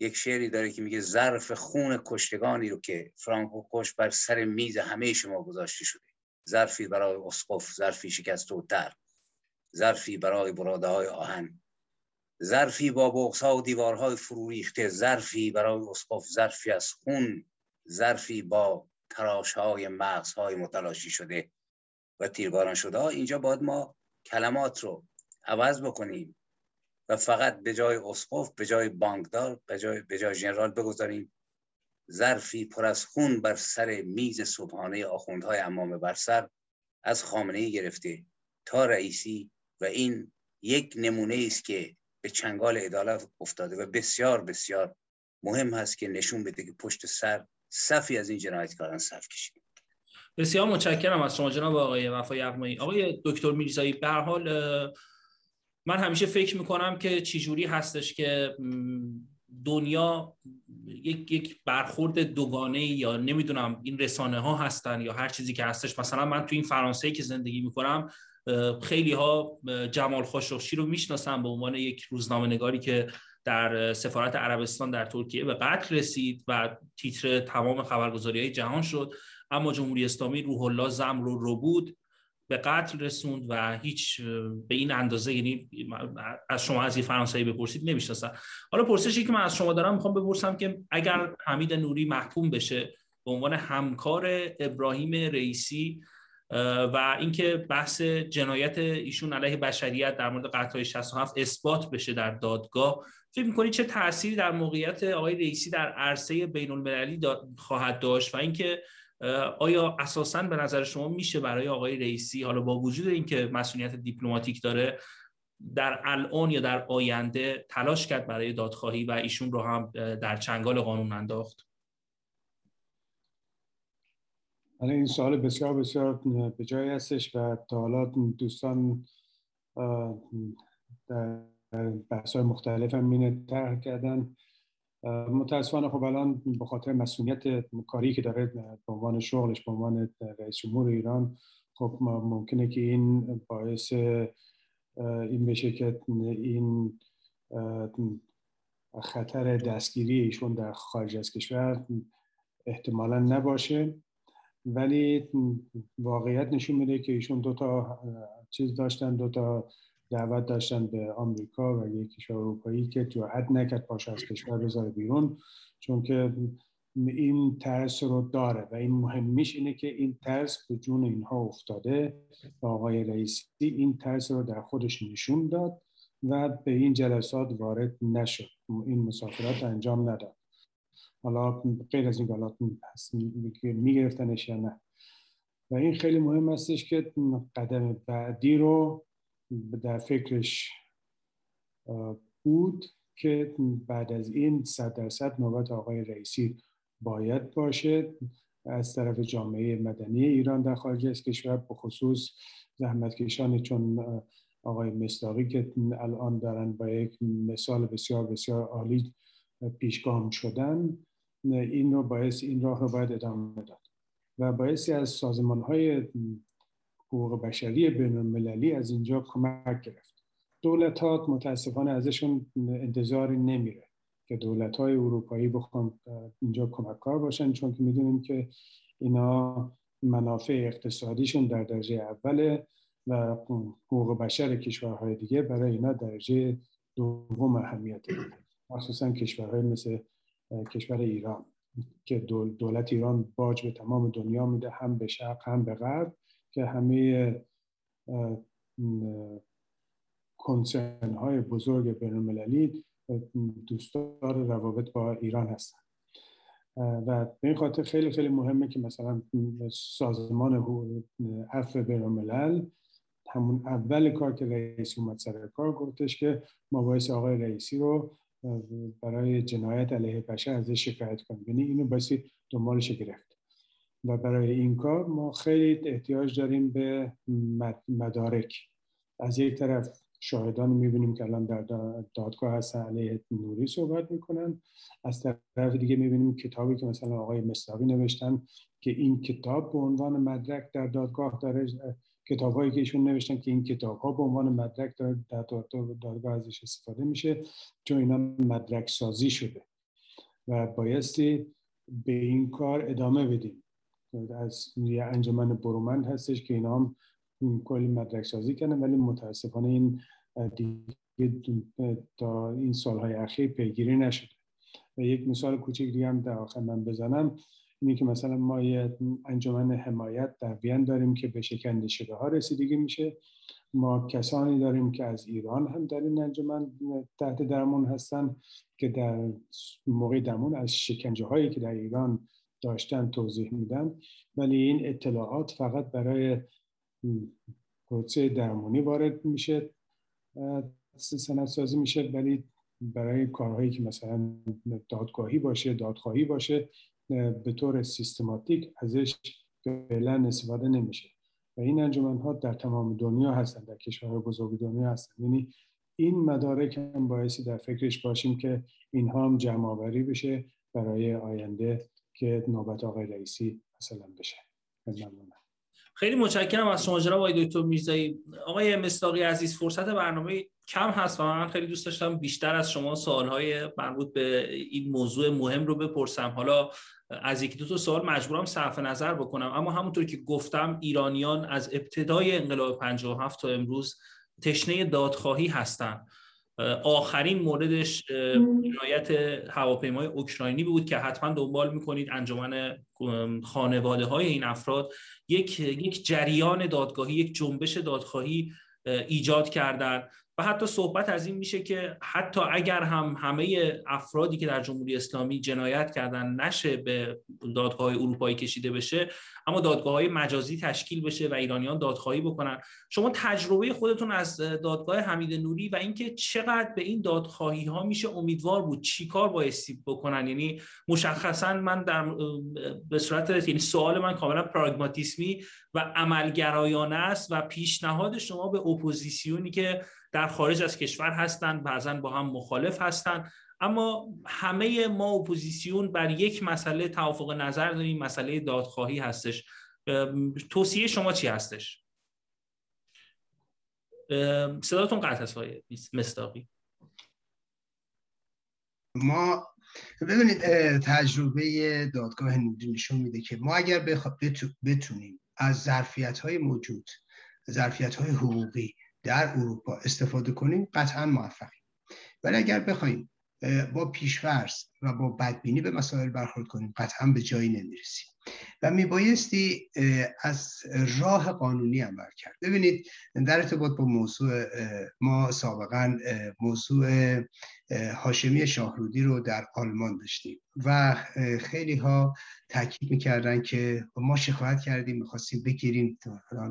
یک شعری داره که میگه ظرف خون کشتگانی رو که فرانکو کش بر سر میز همه شما گذاشته شده، ظرفی برای اسقف، ظرفی شکسته و تر، ظرفی برای براده های آهن، ظرفی با بغض‌ها و دیوارهای فرو ریخته، ظرفی برای اسقف، ظرفی از خون، ظرفی با تراشهای مغزهای متلاشی شده و تیرباران شده. اینجا باید ما کلمات رو عوض بکنیم، و فقط به جای اسقف، به جای بانکدار، به جای به جای ژنرال بگذاریم ظرفی پر از خون بر سر میز صبحانه آخوندهای عمامه بر سر، از خامنه‌ای گرفته تا رئیسی. و این یک نمونه است که به چنگال عدالت افتاده و بسیار بسیار مهم هست که نشون بده که پشت سر صفی از این جنایتکاران صف کشید. بسیار متشکرم از شما جناب آقای وفا یغمایی. آقای دکتر میرزایی، به هر حال من همیشه فکر میکنم که چجوری هستش که دنیا یک یک برخورد دوگانه، یا نمیدونم این رسانه ها هستن یا هر چیزی که هستش. مثلا من تو این فرانسه که زندگی میکنم خیلی ها جمال خاشقچی رو میشناسن به عنوان یک روزنامه نگاری که در سفارت عربستان در ترکیه به قتل رسید و تیتر تمام خبرگزاری‌های جهان شد، اما جمهوری اسلامی روح الله زم رو رو بود به قتل رسوند و هیچ به این اندازه، یعنی از شما از فرانسوی بپرسید نمیشناسن. حالا پرسشی که من از شما دارم میخوام بپرسم که اگر حمید نوری محکوم بشه به عنوان همکار ابراهیم رئیسی و اینکه بحث جنایت ایشون علیه بشریت در مورد قتل‌های شصت و هفت اثبات بشه در دادگاه، فکر می‌کنید چه تأثیری در موقعیت آقای رئیسی در عرصه بین‌المللی خواهد داشت؟ و اینکه آیا اساساً به نظر شما میشه برای آقای رئیسی، حالا با وجود اینکه مسئولیت دیپلماتیک داره، در الان یا در آینده تلاش کرد برای دادخواهی و ایشون رو هم در چنگال قانون انداخت؟ این سوال بسیار بسیار به جایی هستش و تا حالا دوستان در بحث‌های مختلف هم اینو طرح کردن. متاسفانه خب الان به خاطر مسئولیت کاری که داره به عنوان شغلش به عنوان رئیس جمهور ایران، خب ممکنه که این باعث این بشه که این خطر دستگیری ایشون در خارج از کشور احتمالاً نباشه، ولی واقعیت نشون میده که ایشون دو تا چیز داشتن، دو تا دعوت داشتن به آمریکا و یک کشور اروپایی که جرئت نکرد پاش از کشور بذاره بیرون، چون که این ترس رو داره و این مهمیش اینه که این ترس به جون اینها افتاده و آقای رئیسی این ترس رو در خودش نشون داد و به این جلسات وارد نشد، این مسافرات انجام نداد. حالا غیر از این حالات میگرفتنش یا نه، و این خیلی مهم هستش که قدم بعدی رو در فکرش بود که بعد از این صد درصد نوبت آقای رئیسی باید باشه از طرف جامعه مدنی ایران در خارج از کشور، به خصوص زحمتکشان چون آقای مصداقی که الان دارن با یک مثال بسیار بسیار عالی پیشگام شدن، این رو باعث این راه رو باید ادامه داد و باعثی از سازمان‌های حقوق بشری بین‌المللی از اینجا کمک گرفت. دولت‌ها متاسفانه ازشون انتظاری نمیره که دولت‌های اروپایی بخوام اینجا کمک کار باشن، چون که میدونیم که اینا منافع اقتصادیشون در درجه اوله و حقوق بشر کشورهای دیگه برای اینا درجه دوم اهمیت داره، مخصوصا کشورهای مثل کشور ایران که دولت ایران باج به تمام دنیا میده، هم به شرق هم به غرب، که همه کنسرن های بزرگ بین‌المللی دوستدار روابط با ایران هستن و به این خاطر خیلی خیلی مهمه که مثلا سازمان عفو بین‌الملل همون اول کار که رئیسی اومد سر کار گفتش که ما باعث آقای رئیسی رو برای جنایت علیه بشر ازش شکایت کنیم، یعنی اینو باید دنبالش گرفت و برای این کار ما خیلی احتیاج داریم به مدارک. از یک طرف شاهدان میبینیم که الان در دادگاه هستن علیه نوری صحبت میکنن، از طرف دیگه میبینیم کتابی که مثلا آقای مصداقی نوشتن که این کتاب به عنوان مدرک در دادگاه داره، کتاب‌هایی که ایشون نوشتن که این کتاب‌ها به عنوان مدرک در دادگاه ازش استفاده میشه، چون اینا مدرک سازی شده و بایستی به این کار ادامه بدیم. از یه انجمن برومند هستش که اینا هم کلی مدرک سازی کردن، ولی متاسفانه این دیگه تا این سال‌های اخیر پیگیری نشده. و یک مثال کوچیک دیگه هم در آخر من بزنم، اینی که مثلا ما یه انجمن حمایت در وین داریم که به شکنجه ها رسیدگی میشه، ما کسانی داریم که از ایران هم در این انجمن تحت درمون هستن که در موقع درمون از شکنجه هایی که در ایران داشتن توضیح میدن، ولی این اطلاعات فقط برای پروسه درمونی وارد میشه، سند سازی میشه، ولی برای کارهایی که مثلا دادگاهی باشه، دادخواهی باشه، به طور سیستماتیک ازش فعلا استفاده نمیشه و این انجمن ها در تمام دنیا هستن، در کشورهای بزرگ دنیا هستن. یعنی این مدارک هم باعث در فکرش باشیم که اینها هم جمع آوری بشه برای آینده که نوبت آقای رئیسی مثلا بشه. خیلی متشکرم از شما جناب آقای دکتر میرزایی. آقای مصداقی عزیز، فرصت برنامه کم هست و من خیلی دوست داشتم بیشتر از شما سوالهای مربوط به این موضوع مهم رو بپرسم. حالا از یکی دو تا سوال مجبورم صرف نظر بکنم، اما همونطور که گفتم ایرانیان از ابتدای انقلاب پنجاه و هفت تا امروز تشنه دادخواهی هستند. آخرین موردش جنایت هواپیمای اوکراینی بود که حتما دنبال میکنید. انجمن خانواده های این افراد یک یک جریان دادگاهی، یک جنبش دادخواهی ایجاد کردن و حتی صحبت از این میشه که حتی اگر هم همه افرادی که در جمهوری اسلامی جنایت کردن نشه به دادگاه اروپایی کشیده بشه، اما دادگاه‌های مجازی تشکیل بشه و ایرانیان دادخواهی بکنن. شما تجربه خودتون از دادگاه حمید نوری و اینکه چقدر به این دادخواهی‌ها میشه امیدوار بود، چیکار بایستی بکنن؟ یعنی مشخصاً من در به صورت یعنی سوال من کاملا پراگماتیسمی و عملگرایانه است و پیشنهاد شما به اپوزیسیونی که در خارج از کشور هستند، بعضا با هم مخالف هستند، اما همه ما اپوزیسیون بر یک مسئله توافق نظر داریم، مسئله دادخواهی هستش. توصیه شما چی هستش؟ صداتون قطع است آقای مصداقی. ما ببینید تجربه دادگاه نشون میده که ما اگر بخواب بتونیم از ظرفیت‌های موجود، ظرفیت‌های حقوقی در اروپا استفاده کنیم، قطعا موفقیم. ولی اگر بخوایم با پیش‌فرض و با بدبینی به مسائل برخورد کنیم، قطعا به جایی نمیرسیم و میبایستی از راه قانونی عمل کرد. ببینید در ارتباط با موضوع ما سابقا موضوع هاشمی شاهرودی رو در آلمان داشتیم و خیلی ها تاکید میکردن که ما شکایت کردیم، میخواستیم بگیریم،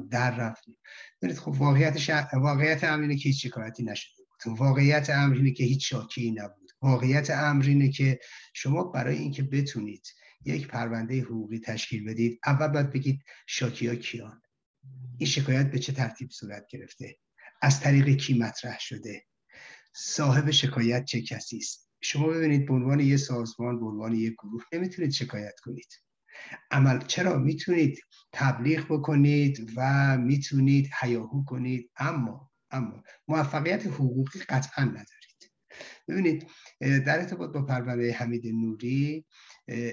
در رفتیم. ببینید خب واقعیتش واقعیت امر اینه که هیچ شکایتی نشده بود، واقعیت امر اینه که هیچ شاکی نبود، واقعیت امر اینه که شما برای اینکه بتونید یک پرونده حقوقی تشکیل بدید، اول باید بگید شاکی‌ها کیان، این شکایت به چه ترتیب صورت گرفته، از طریق کی مطرح شده، صاحب شکایت چه کسی است. شما ببینید به عنوان یه سازمان، به عنوان یه گروه نمیتونید شکایت کنید. عمل چرا میتونید تبلیغ بکنید و میتونید هیاهو کنید، اما اما موفقیت حقوقی قطعا ندارید. ببینید در ارتباط با پرونده حمید نوری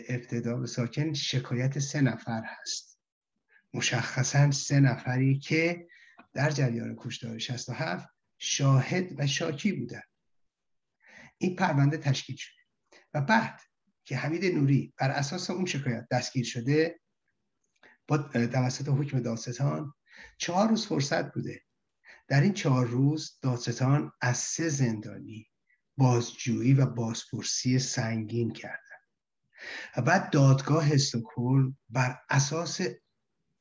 ابتدا به ساکن شکایت سه نفر هست، مشخصا سه نفری که در جریان کشتار شصت و هفت شاهد و شاکی بودن. این پرونده تشکیل شده و بعد که حمید نوری بر اساس اون شکایت دستگیر شده با توسط حکم دادستان چهار روز فرصت بوده. در این چهار روز دادستان از سه زندانی بازجویی و بازپرسی سنگین کرد و بعد دادگاه استکهلم بر اساس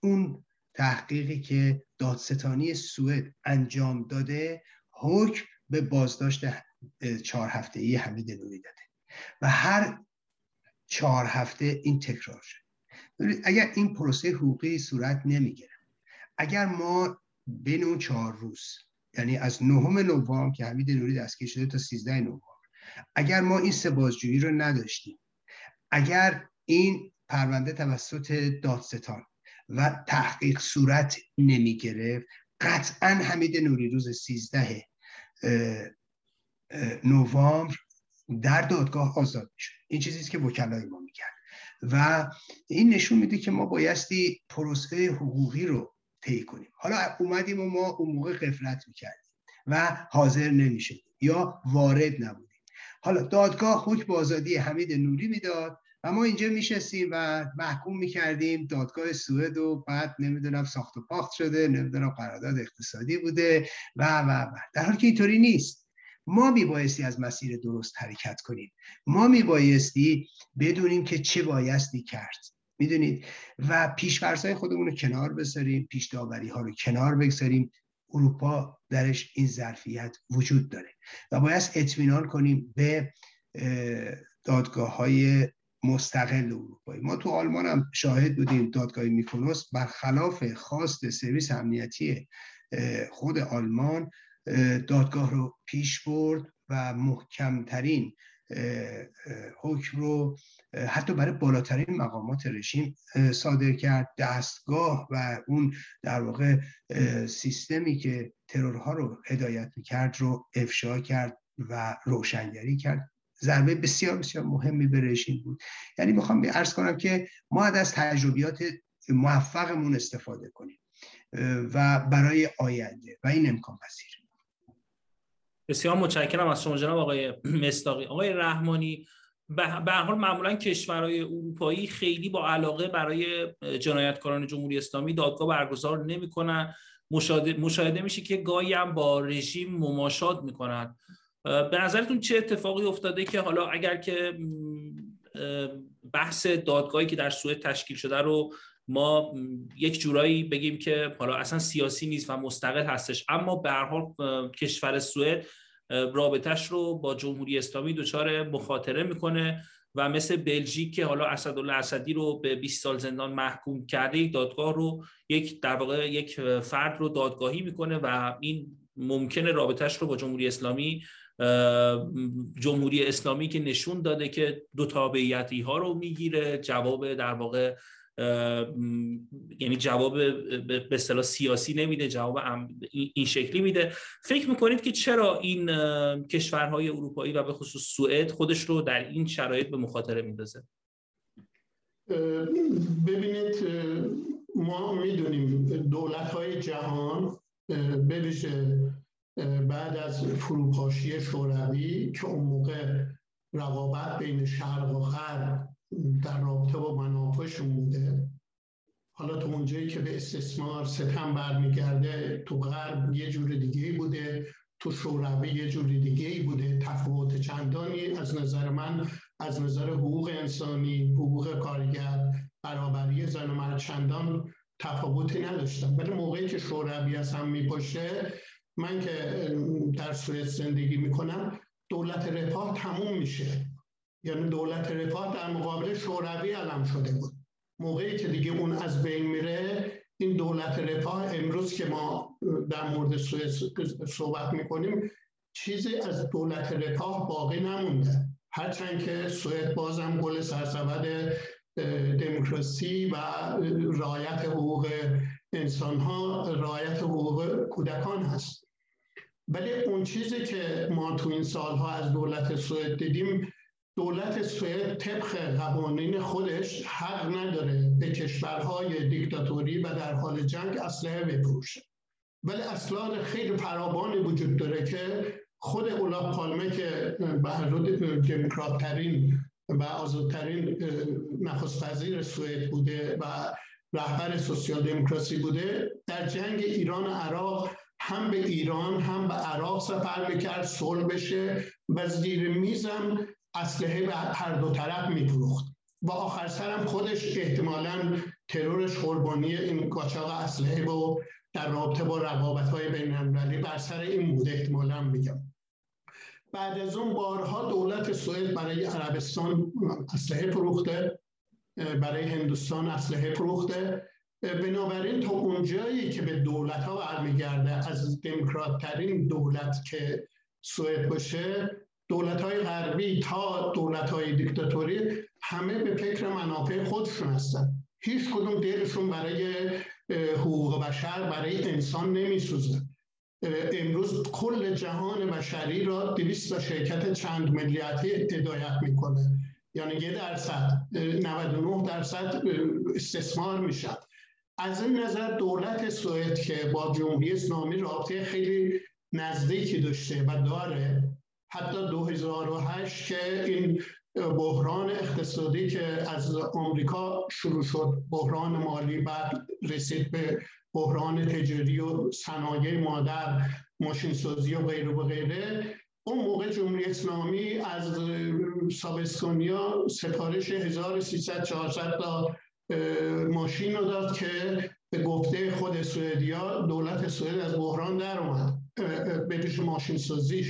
اون تحقیقی که دادستانی سوئد انجام داده حکم به بازداشت چهار هفته‌ای حمید نوری داده و هر چهار هفته این تکرار شد. اگر این پروسه حقوقی صورت نمیگیره، اگر ما بین اون چهار روز، یعنی از نهم نوامبر که حمید نوری دستگیر شده تا سیزدهم نوامبر، اگر ما این سه بازجویی رو نداشتیم، اگر این پرونده توسط دادستان و تحقیق صورت نمی گرفت، قطعا حمید نوری روز سیزده نوامبر در دادگاه آزاد می شد. این چیزی است که وکلای ما می کرد و این نشون میده که ما بایستی پروسه حقوقی رو طی کنیم. حالا اومدیم و ما اون موقع غفلت می کردیم و حاضر نمی شدیم یا وارد نبودیم. حالا دادگاه حکم آزادی حمید نوری میداد و ما اینجا میشستیم و محکوم میکردیم دادگاه سوئد و بعد نمیدونم ساخت و پاخت شده، نمیدونم قرارداد اقتصادی بوده و و و در حالی که اینطوری نیست. ما میبایستی از مسیر درست حرکت کنیم، ما میبایستی بدونیم که چه بایستی کرد، میدونید، و پیش‌فرض‌های خودمون رو کنار بذاریم، پیش داوری‌ها رو کنار بگذاریم. اروپا درش این ظرفیت وجود داره و باید اطمینان کنیم به دادگاه‌های مستقل اروپایی. ما تو آلمان هم شاهد بودیم دادگاه میکونوس برخلاف خواست سرویس امنیتی خود آلمان دادگاه رو پیش برد و محکمترین حکم رو حتی برای بالاترین مقامات رژیم صادر کرد. دستگاه و اون در واقع سیستمی که ترورها رو هدایت میکرد رو افشا کرد و روشنگری کرد. ضربه بسیار بسیار مهمی به رژیم بود. یعنی میخوام عرض کنم که ما از تجربیات موفقمون استفاده کنیم و برای آینده، و این امکان پذیره. بسیار متشکرم از شما جناب آقای مصداقی. آقای رحمانی، به هر حال معمولا کشورهای اروپایی خیلی با علاقه برای جنایتکاران جمهوری اسلامی دادگاه برگزار نمی‌کنن. مشاهده مشاهده میشه که گاهی هم با رژیم مماشات می‌کنن. به نظرتون چه اتفاقی افتاده که حالا اگر که بحث دادگاهی که در سوئد تشکیل شده رو ما یک جورایی بگیم که حالا اصلا سیاسی نیست و مستقل هستش، اما به هر حال کشور سوئد رابطه‌اش رو با جمهوری اسلامی دچار مخاطره میکنه و مثل بلژیک که حالا اسدالله اسدی رو به بیست سال زندان محکوم کرده، یک دادگاه رو یک در واقع یک فرد رو دادگاهی میکنه و این ممکنه رابطه‌اش رو با جمهوری اسلامی جمهوری اسلامی که نشون داده که دو تابعیتی ها رو میگیره، جواب در واقع یعنی جواب به اصطلاح سیاسی نمیده، جواب این شکلی میده. فکر میکنید که چرا این کشورهای اروپایی و به خصوص سوئد خودش رو در این شرایط به مخاطره میندازه؟ ببینید، ما میدونیم دولت‌های جهان به ویژه بعد از فروپاشی شوروی که اون موقع رقابت بین شرق و غرب در رابطه با منافعشون بوده، حالا تو اونجایی که به استثمار ستم برمیگرده تو غرب یه جور دیگه‌ای بوده، تو شوروی یه جور دیگه‌ای بوده. تفاوت چندانی از نظر من از نظر حقوق انسانی، حقوق کارگر، برابری زن و مرد چندان تفاوتی نداشتن. ولی موقعی که شوروی از هم میپاشه، من که در سوئد زندگی میکنم، دولت رفاه تموم میشه. یعنی دولت رفاه در مقابل شوروی علم شده بود. موقعی که دیگه اون از بین میره، این دولت رفاه امروز که ما در مورد سوئد صحبت میکنیم چیزی از دولت رفاه باقی نمونده، هرچند که سوئد بازم گل سرسبد دموکراسی و رعایت حقوق انسان ها، رعایت حقوق کودکان هست. ولی اون چیزی که ما تو این سالها از دولت سوئد دیدیم، دولت سوئد طبق قوانین خودش حق نداره به کشورهای دیکتاتوری و در حال جنگ اسلحه بفروشه. ولی اسلحه خیلی فراوانی وجود داره که خود اولاف پالمه که بهرود دموکرات‌ترین و آزادترین نخست وزیر سوئد بوده و رهبر سوسیال دموکراسی بوده، در جنگ ایران و عراق هم به ایران هم به عراق سفر میکرد صلح بشه و زیر میزم اسلحه به هر دو طرف میفروخت و آخر سرم خودش احتمالاً ترورش قربانی این قاچاق اسلحه و در رابطه با رقابت‌های بین‌المللی بر سر این بوده احتمالاً. میگم بعد از اون بارها دولت سوئد برای عربستان اسلحه فروخته، برای هندوستان اسلحه فروخته. بنابراین تا اونجایی که به دولت‌ها برمیگرده از دموکرات‌ترین دولت که سوئد باشه، دولت‌های غربی تا دولت‌های دیکتاتوری همه به فکر منافع خودشون هستن. هیچ کدوم دلشون برای حقوق بشر، برای انسان نمی‌سوزه. امروز کل جهان بشری را دویست تا شرکت چند ملیتی هدایت میکنه. یعنی یک درصد، نود و نه درصد استثمار میشن. از این نظر دولت سوئد که با جمهوری اسلامی رابطه خیلی نزدیکی داشته و داره، حتی دو هزار و هشت که این بحران اقتصادی که از آمریکا شروع شد، بحران مالی، بعد رسید به بحران تجاری و صنایع مادر، ماشینسازی و غیره و غیره. اون موقع جمهوری اسلامی از سابستونیا سفارش هزار و سیصد تا چهارصد تا ماشین رو داد که به گفته خود سوئدیا دولت سوئد از بحران در اومد به پیش ماشین سازیش.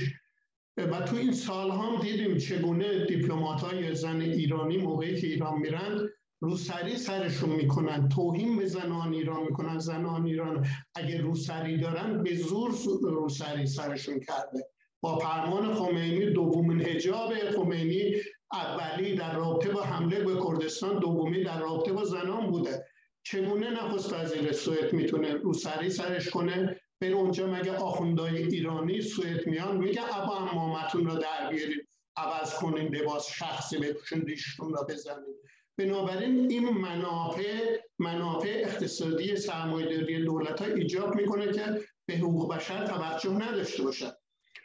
و تو این سال هم دیدیم چگونه دیپلمات‌های زن ایرانی موقعی که ایران میرن روسری سرشون میکنن، توهین به زنان ایران میکنن. زنان ایران اگه روسری دارن به زور روسری سرشون کرده. با فرمان خمینی دومین حجاب خمینی، اولی در رابطه با حمله به کردستان، دومی در رابطه با زنان بوده. چگونه نخست وزیر سوئد میتونه روسری سرش کنه؟ بر اونجا مگه آخوندهای ایرانی سوئد میان میگه ابا عمامتون رو در بیارید، عوض کنین، لباس شخصی بپوشین، ریشتون رو بزنین. بنابراین این منافع منافع اقتصادی سرمایه‌داری دولت‌ها ایجاب میکنه که به حقوق بشر توجه نداشته باشن.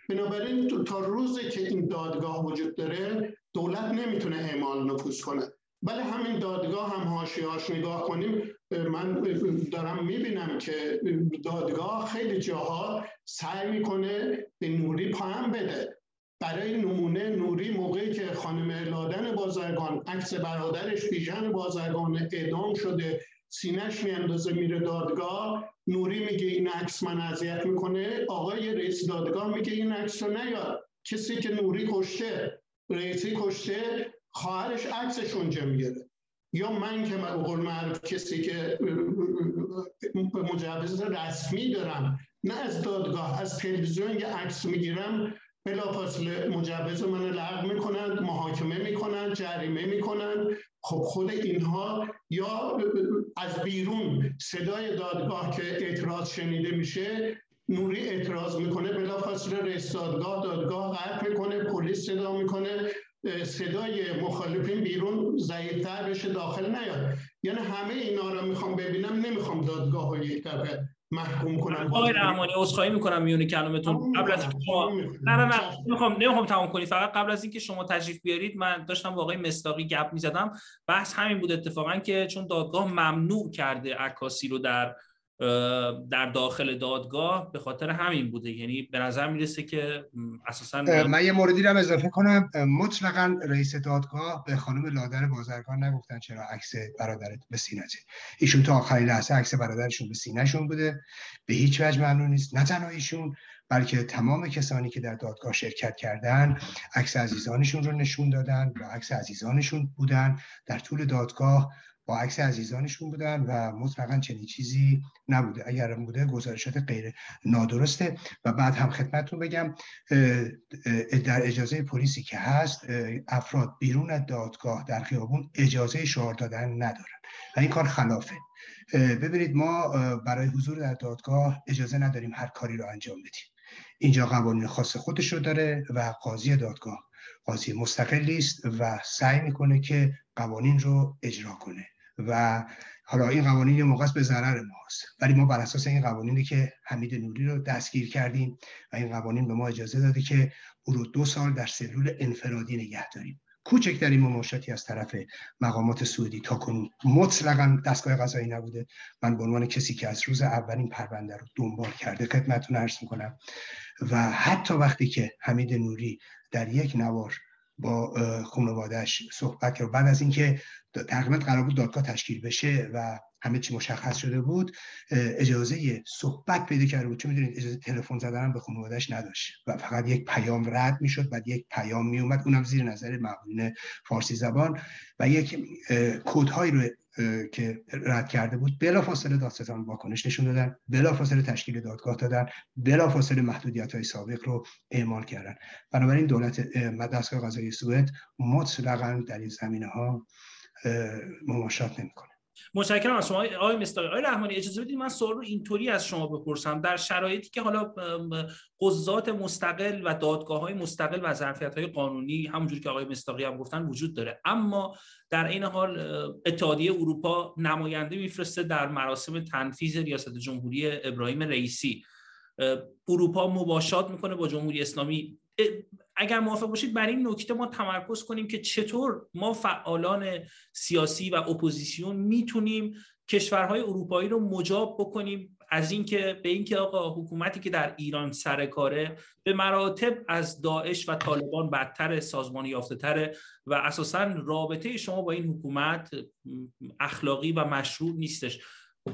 بنابراین تا روزی که این دادگاه وجود داره دولت نمیتونه اعمال نفوذ کنه. ولی همین دادگاه هم حاشیه‌اش نگاه کنیم، من دارم میبینم که دادگاه خیلی جاها سعی میکنه به نوری پاهم بده. برای نمونه نوری موقعی که خانم لادن بازرگان، عکس برادرش بیژن بازرگان اعدام شده، سینه‌اش میاندازه میره دادگاه، نوری میگه این عکس من اذیت میکنه، آقای رئیس دادگاه میگه این عکس رو نیار، کسی که نوری کشته، رئیسی کشته، خواهرش عکسش اونجا میگیره. یا من که به قول معروف کسی که مجوز رسمی دارم، نه از دادگاه، از تلویزیون یه عکس میگیرم، بلافاصله مجوز منو لغو میکنن، محاکمه میکنن، جریمه میکنن. خب خود اینها یا از بیرون صدای دادگاه که اعتراض شنیده میشه، نوری اعتراض میکنه، بلافاصله رئیس دادگاه دادگاه قطع میکنه، پلیس صدا میکنه صدای مخالفین بیرون ضعیف‌تر بشه، داخل نیاد. یعنی همه اینا رو میخوام ببینم، نمیخوام دادگاه رو یک طرف محکوم کنم. آقای رحمانی عذرخواهی میکنم میونه کلامتون. قبل از اینکه شما نه نه نه میخوام نمیخوام تمام کنی، فقط قبل از اینکه شما تشریف بیارید من داشتم با آقای مصداقی گپ میزدم، بحث همین بود اتفاقا که چون دادگاه ممنوع کرده عکاسی رو در در داخل دادگاه، به خاطر همین بوده. یعنی به نظر میرسه که اساسا من یه موردی رو اضافه کنم، مطلقاً رئیس دادگاه به خانم لادن بازرگان نگفتن چرا عکس برادرت به سینته. ایشون تا آخرین لحظه عکس برادرشون به سینه‌شون بوده، به هیچ وجه ممنون نیست. نه تنها ایشون بلکه تمام کسانی که در دادگاه شرکت کردن عکس عزیزانشون رو نشون دادن و عکس عزیزانشون بودن، در طول دادگاه با عکس عزیزانشون بودن و مطلقاً چنین چیزی نبوده. اگر بوده گزارشات غیر نادرسته. و بعد هم خدمتتون بگم در اجازه پلیسی که هست، افراد بیرون از دادگاه در خیابون اجازه شعار دادن ندارن و این کار خلافه. ببینید ما برای حضور در دادگاه اجازه نداریم هر کاری رو انجام بدیم. اینجا قوانین خاص خودش رو داره و قاضی دادگاه قاضی مستقلی است و سعی میکنه که قوانین رو اجرا کنه و حالا این قوانین موقع به ضرر ماست، ولی ما بر اساس این قوانینی که حمید نوری رو دستگیر کردیم و این قوانین به ما اجازه داده که او رو دو سال در سلول انفرادی نگه داریم. کوچکترین مماشاتی از طرف مقامات سعودی تا کنون مطلقاً دستگاه قضایی نبوده. من به عنوان کسی که از روز اول این پرونده رو دنبال کرده خدمتتون عرض می‌کنم و حتی وقتی که حمید نوری در یک نوار با خانواده‌اش صحبت کرد، بعد از اینکه تقریباً قرار بود دادگاه تشکیل بشه و همه چی مشخص شده بود، اجازه صحبت پیدا کرده بود، چون میدونید اجازه تلفن زدن به خانواده‌اش نداشت و فقط یک پیام رد میشد، بعد یک پیام میومد اونم زیر نظر معاون فارسی زبان و یک کدهایی رو که رد کرده بود بلافاصله دادستان واکنش نشون دادن، بلافاصله تشکیل دادگاه دادن، بلافاصله محدودیت‌های سابق رو اعمال کردن. بنابراین دولت دستگاه قضایی سوئد مطلقاً در این زمینه‌ها مماشات نمی‌کنه. متشکرم از شما آقای مصداقی. آقای رحمانی اجازه بدید من سوال رو اینطوری از شما بپرسم، در شرایطی که حالا قضات مستقل و دادگاه‌های مستقل و ظرفیت‌های قانونی همونجوری که آقای مصداقی هم گفتن وجود داره، اما در این حال اتحادیه اروپا نماینده میفرسته در مراسم تنفیذ ریاست جمهوری ابراهیم رئیسی، اروپا مباشات میکنه با جمهوری اسلامی، اگر موافق باشید برای این نکته ما تمرکز کنیم که چطور ما فعالان سیاسی و اپوزیسیون میتونیم کشورهای اروپایی رو مجاب بکنیم از اینکه به اینکه آقا حکومتی که در ایران سر کاره به مراتب از داعش و طالبان بدتر، سازمان یافته‌تر و اساساً رابطه شما با این حکومت اخلاقی و مشروع نیستش.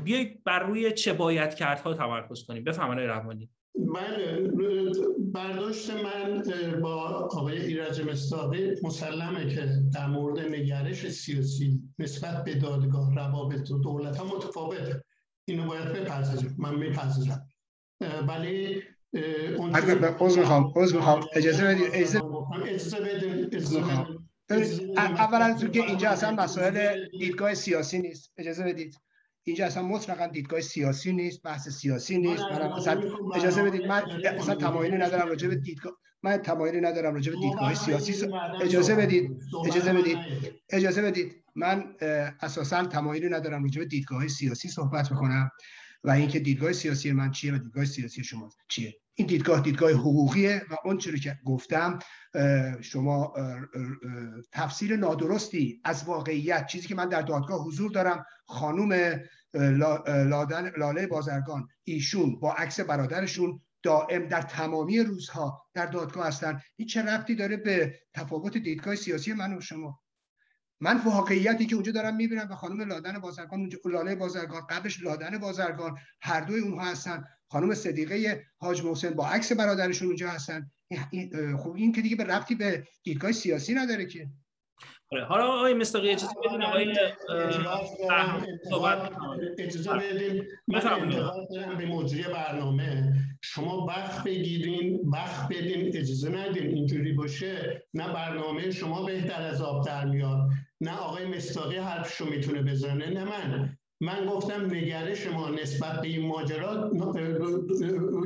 بیایید بر روی چه باید کردها تمرکز کنیم. بفرمایید رحمانی. بله، برداشت من با آقای ایرج مصداقی مسلمه که در مورد نگرش سیاسی نسبت به دادگاه روابط و دولت ها متفاوته. اینو باید بپذیریم، من میپذیرم. ولی عذر میخوام، عذر میخوام اجازه بدید، اجازه بدید، اجازه بدید. اولا تو که اینجا اصلا مسائل دیدگاه سیاسی نیست، اجازه بدید. اینجا اصلا مطلقاً دیدگاه سیاسی نیست، بحث سیاسی نیست. من اصلا اجازه بدید، من اصلا تمایلی ندارم راجع به دیدگاه، من تمایلی ندارم راجع به دیدگاه سیاسی. اجازه بدید، اجازه بدید، اجازه بدید. من اساساً تمایلی ندارم راجع به دیدگاه سیاسی صحبت بکنم و اینکه دیدگاه سیاسی من چیه و دیدگاه سیاسی شما چیه. این دیدگاه دیدگاه حقوقیه و اون چیزی که گفتم شما تفسیر نادرستی از واقعیت، چیزی که من در دادگاه حضور دارم، خانم لادن لاله بازرگان، ایشون با عکس برادرشون دائم در تمامی روزها در دادگاه هستن. این چه ربطی داره به تفاوت دیدگاه سیاسی من و شما؟ من واقعیتی که اونجا دارم میبینم و خانم لادن بازرگان اونجا، لاله بازرگان قبلش لادن بازرگان، هر دوی اونها هستن. خانم صدیقه حاج محسن با عکس برادرشون اونجا هستن. خب این که دیگه به ربطی به دیدگاه سیاسی نداره که. حالا آقای مصداقی اجازه بدین آقای صحبت اجازه بدین. مثلا به مجری برنامه شما وقت بگیرین، وقت بدین، اجازه ندین اینجوری باشه. نه برنامه شما بهتر از آب در میاد، نه آقای مصداقی حرفشو میتونه بزنه، نه من. من گفتم نگرش ما نسبت به این ماجرا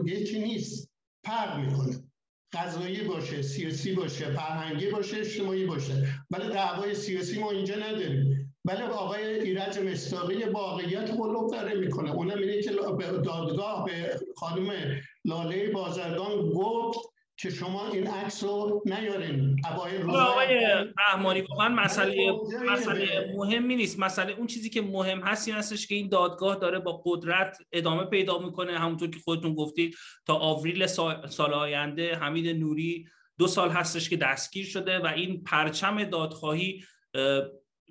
یکی نیست، فرق میکنه. قضایی باشه، سیاسی باشه، فرهنگی باشه، اجتماعی باشه. ولی دعوای سیاسی ما اینجا نداریم. ولی آقای ایرج مصداقی واقعیت رو داره میکنه. اونم اینه که دادگاه به خانم لاله بازرگان گفت که شما این عکس رو نیارین. آقای رحمانی واقعا مسئله مسئله مهمی نیست. مسئله اون چیزی که مهم هست این هستش که این دادگاه داره با قدرت ادامه پیدا میکنه. همونطور که خودتون گفتید تا آوریل سال, سال آینده حمید نوری دو سال هستش که دستگیر شده و این پرچم دادخواهی،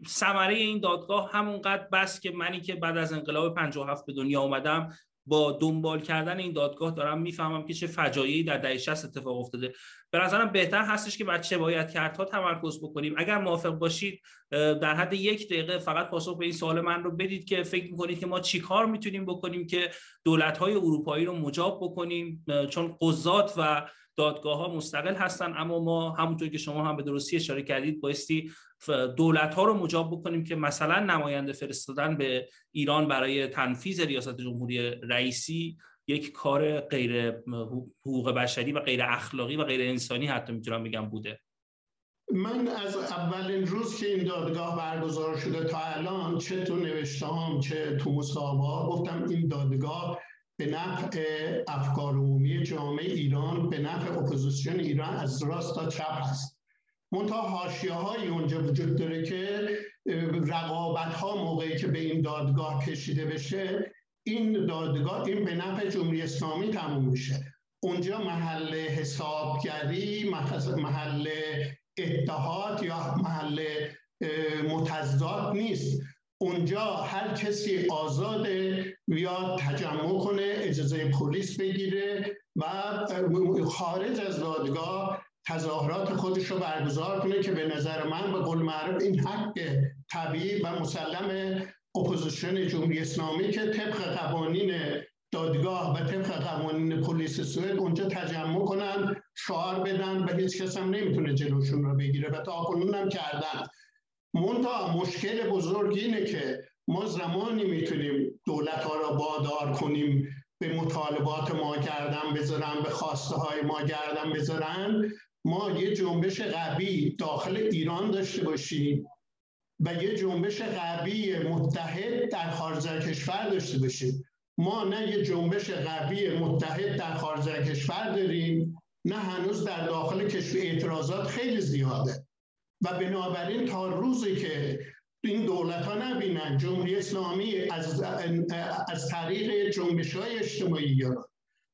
ثمره این دادگاه همونقدر بس که منی که بعد از انقلاب پنجاه و هفت به دنیا اومدم با دنبال کردن این دادگاه دارم میفهمم که چه فجایعی در دهه شصت اتفاق افتاده. به نظرم بهتر هستش که بعد چه باید کردها تمرکز بکنیم. اگر موافق باشید در حد یک دقیقه فقط پاسخ به این سوال من رو بدید که فکر میکنید که ما چیکار میتونیم بکنیم که دولت‌های اروپایی رو مجاب بکنیم، چون قضات و دادگاه‌ها مستقل هستن اما ما همونطور که شما هم به درستی اشاره کردید بایستی دولت‌ها رو مجاب بکنیم که مثلا نماینده فرستادن به ایران برای تنفیذ ریاست جمهوری رئیسی یک کار غیر حقوق بشری و غیر اخلاقی و غیر انسانی حتی میتونم بگم بوده. من از اولین روز که این دادگاه برگزار شده تا الان چه تو نوشته‌هام چه تو مصاحبه‌ها گفتم این دادگاه به نفع افکار عمومی جامعه ایران، به نفع اپوزیسیون ایران از راست تا چپ هست. منتها حاشیه‌هایی اونجا وجود داره که رقابت‌ها موقعی که به این دادگاه کشیده بشه این دادگاه این به نفع جمهوری اسلامی تموم میشه. اونجا محل حسابگری، محل اتحاد یا محل متضاد نیست. اونجا هر کسی آزاده بیاد تجمع کنه، اجازه پلیس بگیره و خارج از دادگاه تظاهرات خودش رو برگزار کنه که به نظر من به قول معروف این حق طبیعی و مسلم اپوزیسیون جمهوری اسلامی که طبق قوانین دادگاه و طبق قوانین پلیس سوئد اونجا تجمع کنن، شعار بدن و هیچ کس هم نمیتونه جلوشون رو بگیره و تاکنون هم کردن. منتها مشکل بزرگ اینه که ما زمانی میتونیم دولت‌ها را وادار کنیم به مطالبات ما گردن بذارن، به خواسته های ما گردن بذارن، ما یه جنبش قوی داخل ایران داشته باشیم و یه جنبش قوی متحد در خارج از کشور داشته باشیم. ما نه یه جنبش قوی متحد در خارج از کشور داریم نه هنوز در داخل کشور اعتراضات خیلی زیاده و بنابراین تا روزی که این دولت‌ها نبینن جمهوری اسلامی از از طریق جنبش‌های اجتماعی ایران،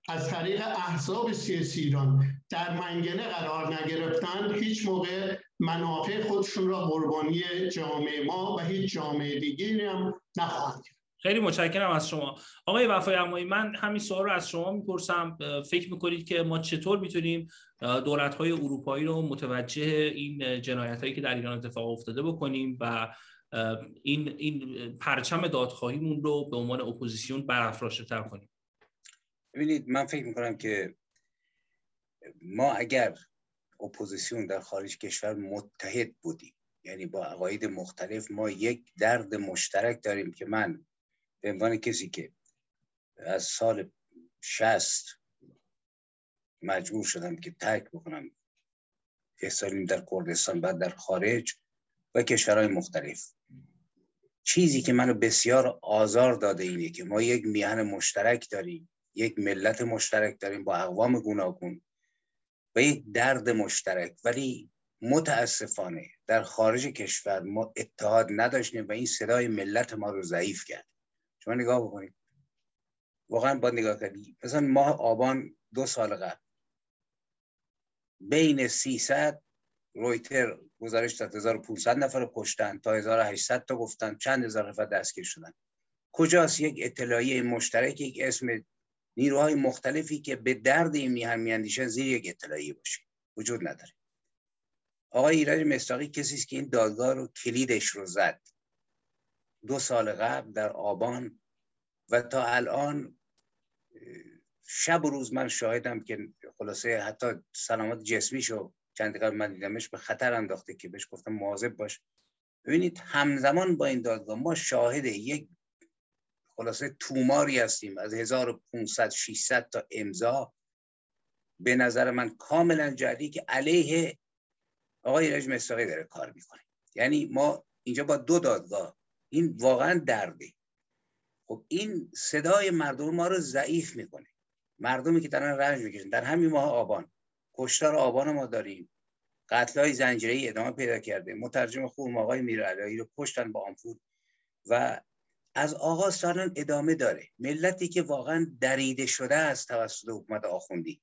از طریق احزاب سیاسی ایران در منگنه قرار نگرفتن، هیچ موقع منافع خودشون را قربانی جامعه ما و هیچ جامعه دیگری هم نخواهند کرد. خیلی متشکرم از شما. آقای وفا یغمایی، من همین سوال رو از شما میپرسم. فکر میکنید که ما چطور میتونیم دولت‌های اروپایی رو متوجه این جنایت‌هایی که در ایران اتفاق افتاده بکنیم و این این پرچم دادخواهیمون رو به عنوان اپوزیسیون برافراشته‌تر کنیم؟ ببینید، من فکر میکنم که ما اگر اپوزیسیون در خارج کشور متحد بودیم، یعنی با عقاید مختلف ما یک درد مشترک داریم که من به عنوان کسی که از سال شصت مجبور شدم که ترک بکنم، یه سالیم در کردستان بعد در خارج و کشورهای مختلف، چیزی که منو بسیار آزار داده اینه که ما یک میهن مشترک داریم، یک ملت مشترک داریم با اقوام گوناگون و یک درد مشترک، ولی متاسفانه در خارج کشور ما اتحاد نداشتیم و این صدای ملت ما رو ضعیف کرد. شما نگاه بکنید، واقعا باید نگاه کردید، مثلا ماه آبان دو سال قبل بین سیصد، رویتر گزارش داد هزار و پانصد نفر کشتن تا هزار و هشتصد تا گفتن، چند هزار نفر دستگیر شدن. کجاست یک اطلاعیه مشترک، یک اسم نیروهای مختلفی که به درد این میهن میاندیشن زیر یک اطلاعیه باشه؟ وجود نداره. آقای ایرج مصداقی کسی است که این دادگاه رو کلیدش رو زد دو سال قبل در آبان و تا الان شب و روز من شاهدم که خلاصه حتی سلامت جسمیشو چند دقیقه من دیدمش به خطر انداخته که بهش گفتم مواظب باش. ببینید، همزمان با این دادگاه ما شاهد یک خلاصه توماری هستیم از هزار و پانصد ششصد تا امضا به نظر من کاملا جدی که علیه آقای ایرج مصداقی داره کار میکنه. یعنی ما اینجا با دو دادگاه، این واقعا درده. خب این صدای مردم ما رو ضعیف میکنه، مردمی که دارن رنج میکشن. در همین ماه آبان کشتار آبان ما داریم، قتل‌های زنجیره‌ای ادامه پیدا کرده، مترجم خرم آقای میرعلایی رو کشتن با آمپول و از آغاز سالن ادامه داره. ملتی که واقعا دریده شده است توسط حکومت آخوندی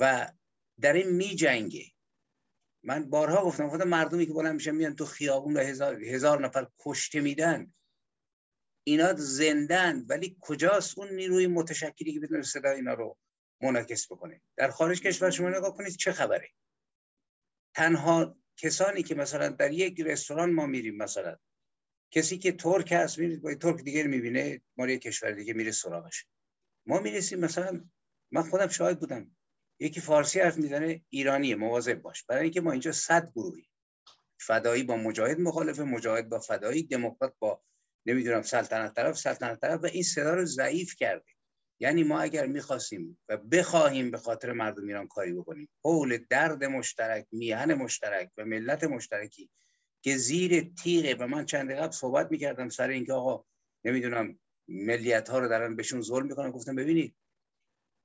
و در این میجنگه. من بارها گفتم خود مردمی که بلند میشن میان تو خیابون و هزار, هزار نفر کشته میدن، اینا زندن، ولی کجاست اون نیروی متشکلی که بتونه صدای اینا رو منعکس بکنه؟ در خارج کشور شما نگاه کنید چه خبره. تنها کسانی که مثلا در یک رستوران ما میریم، مثلا کسی که ترک هست میرید با ترک دیگه میبینه، ما یک کشور دیگه میره سراغش. ما میرسیم، مثلا من خودم شاهد بودم، یکی فارسی حرف میزنه ایرانیه، مواظب باش. برای اینکه ما اینجا صد گروهی، فدایی با مجاهد مخالفه، مجاهد با فدایی، دموکرات با نمیدونم سلطنت طرف، سلطنت طرف، و این صدا رو ضعیف کرده. یعنی ما اگر میخواستیم و بخواهیم به خاطر مردم ایران کاری بکنیم، حول درد مشترک، میهن مشترک و ملت مشترکی که زیر تیغه، و من چند دقیقه صحبت میکردم سر اینکه آقا نمیدونم ملیت ها رو دارن بهشون ظلم میکنن، گفتم ببینید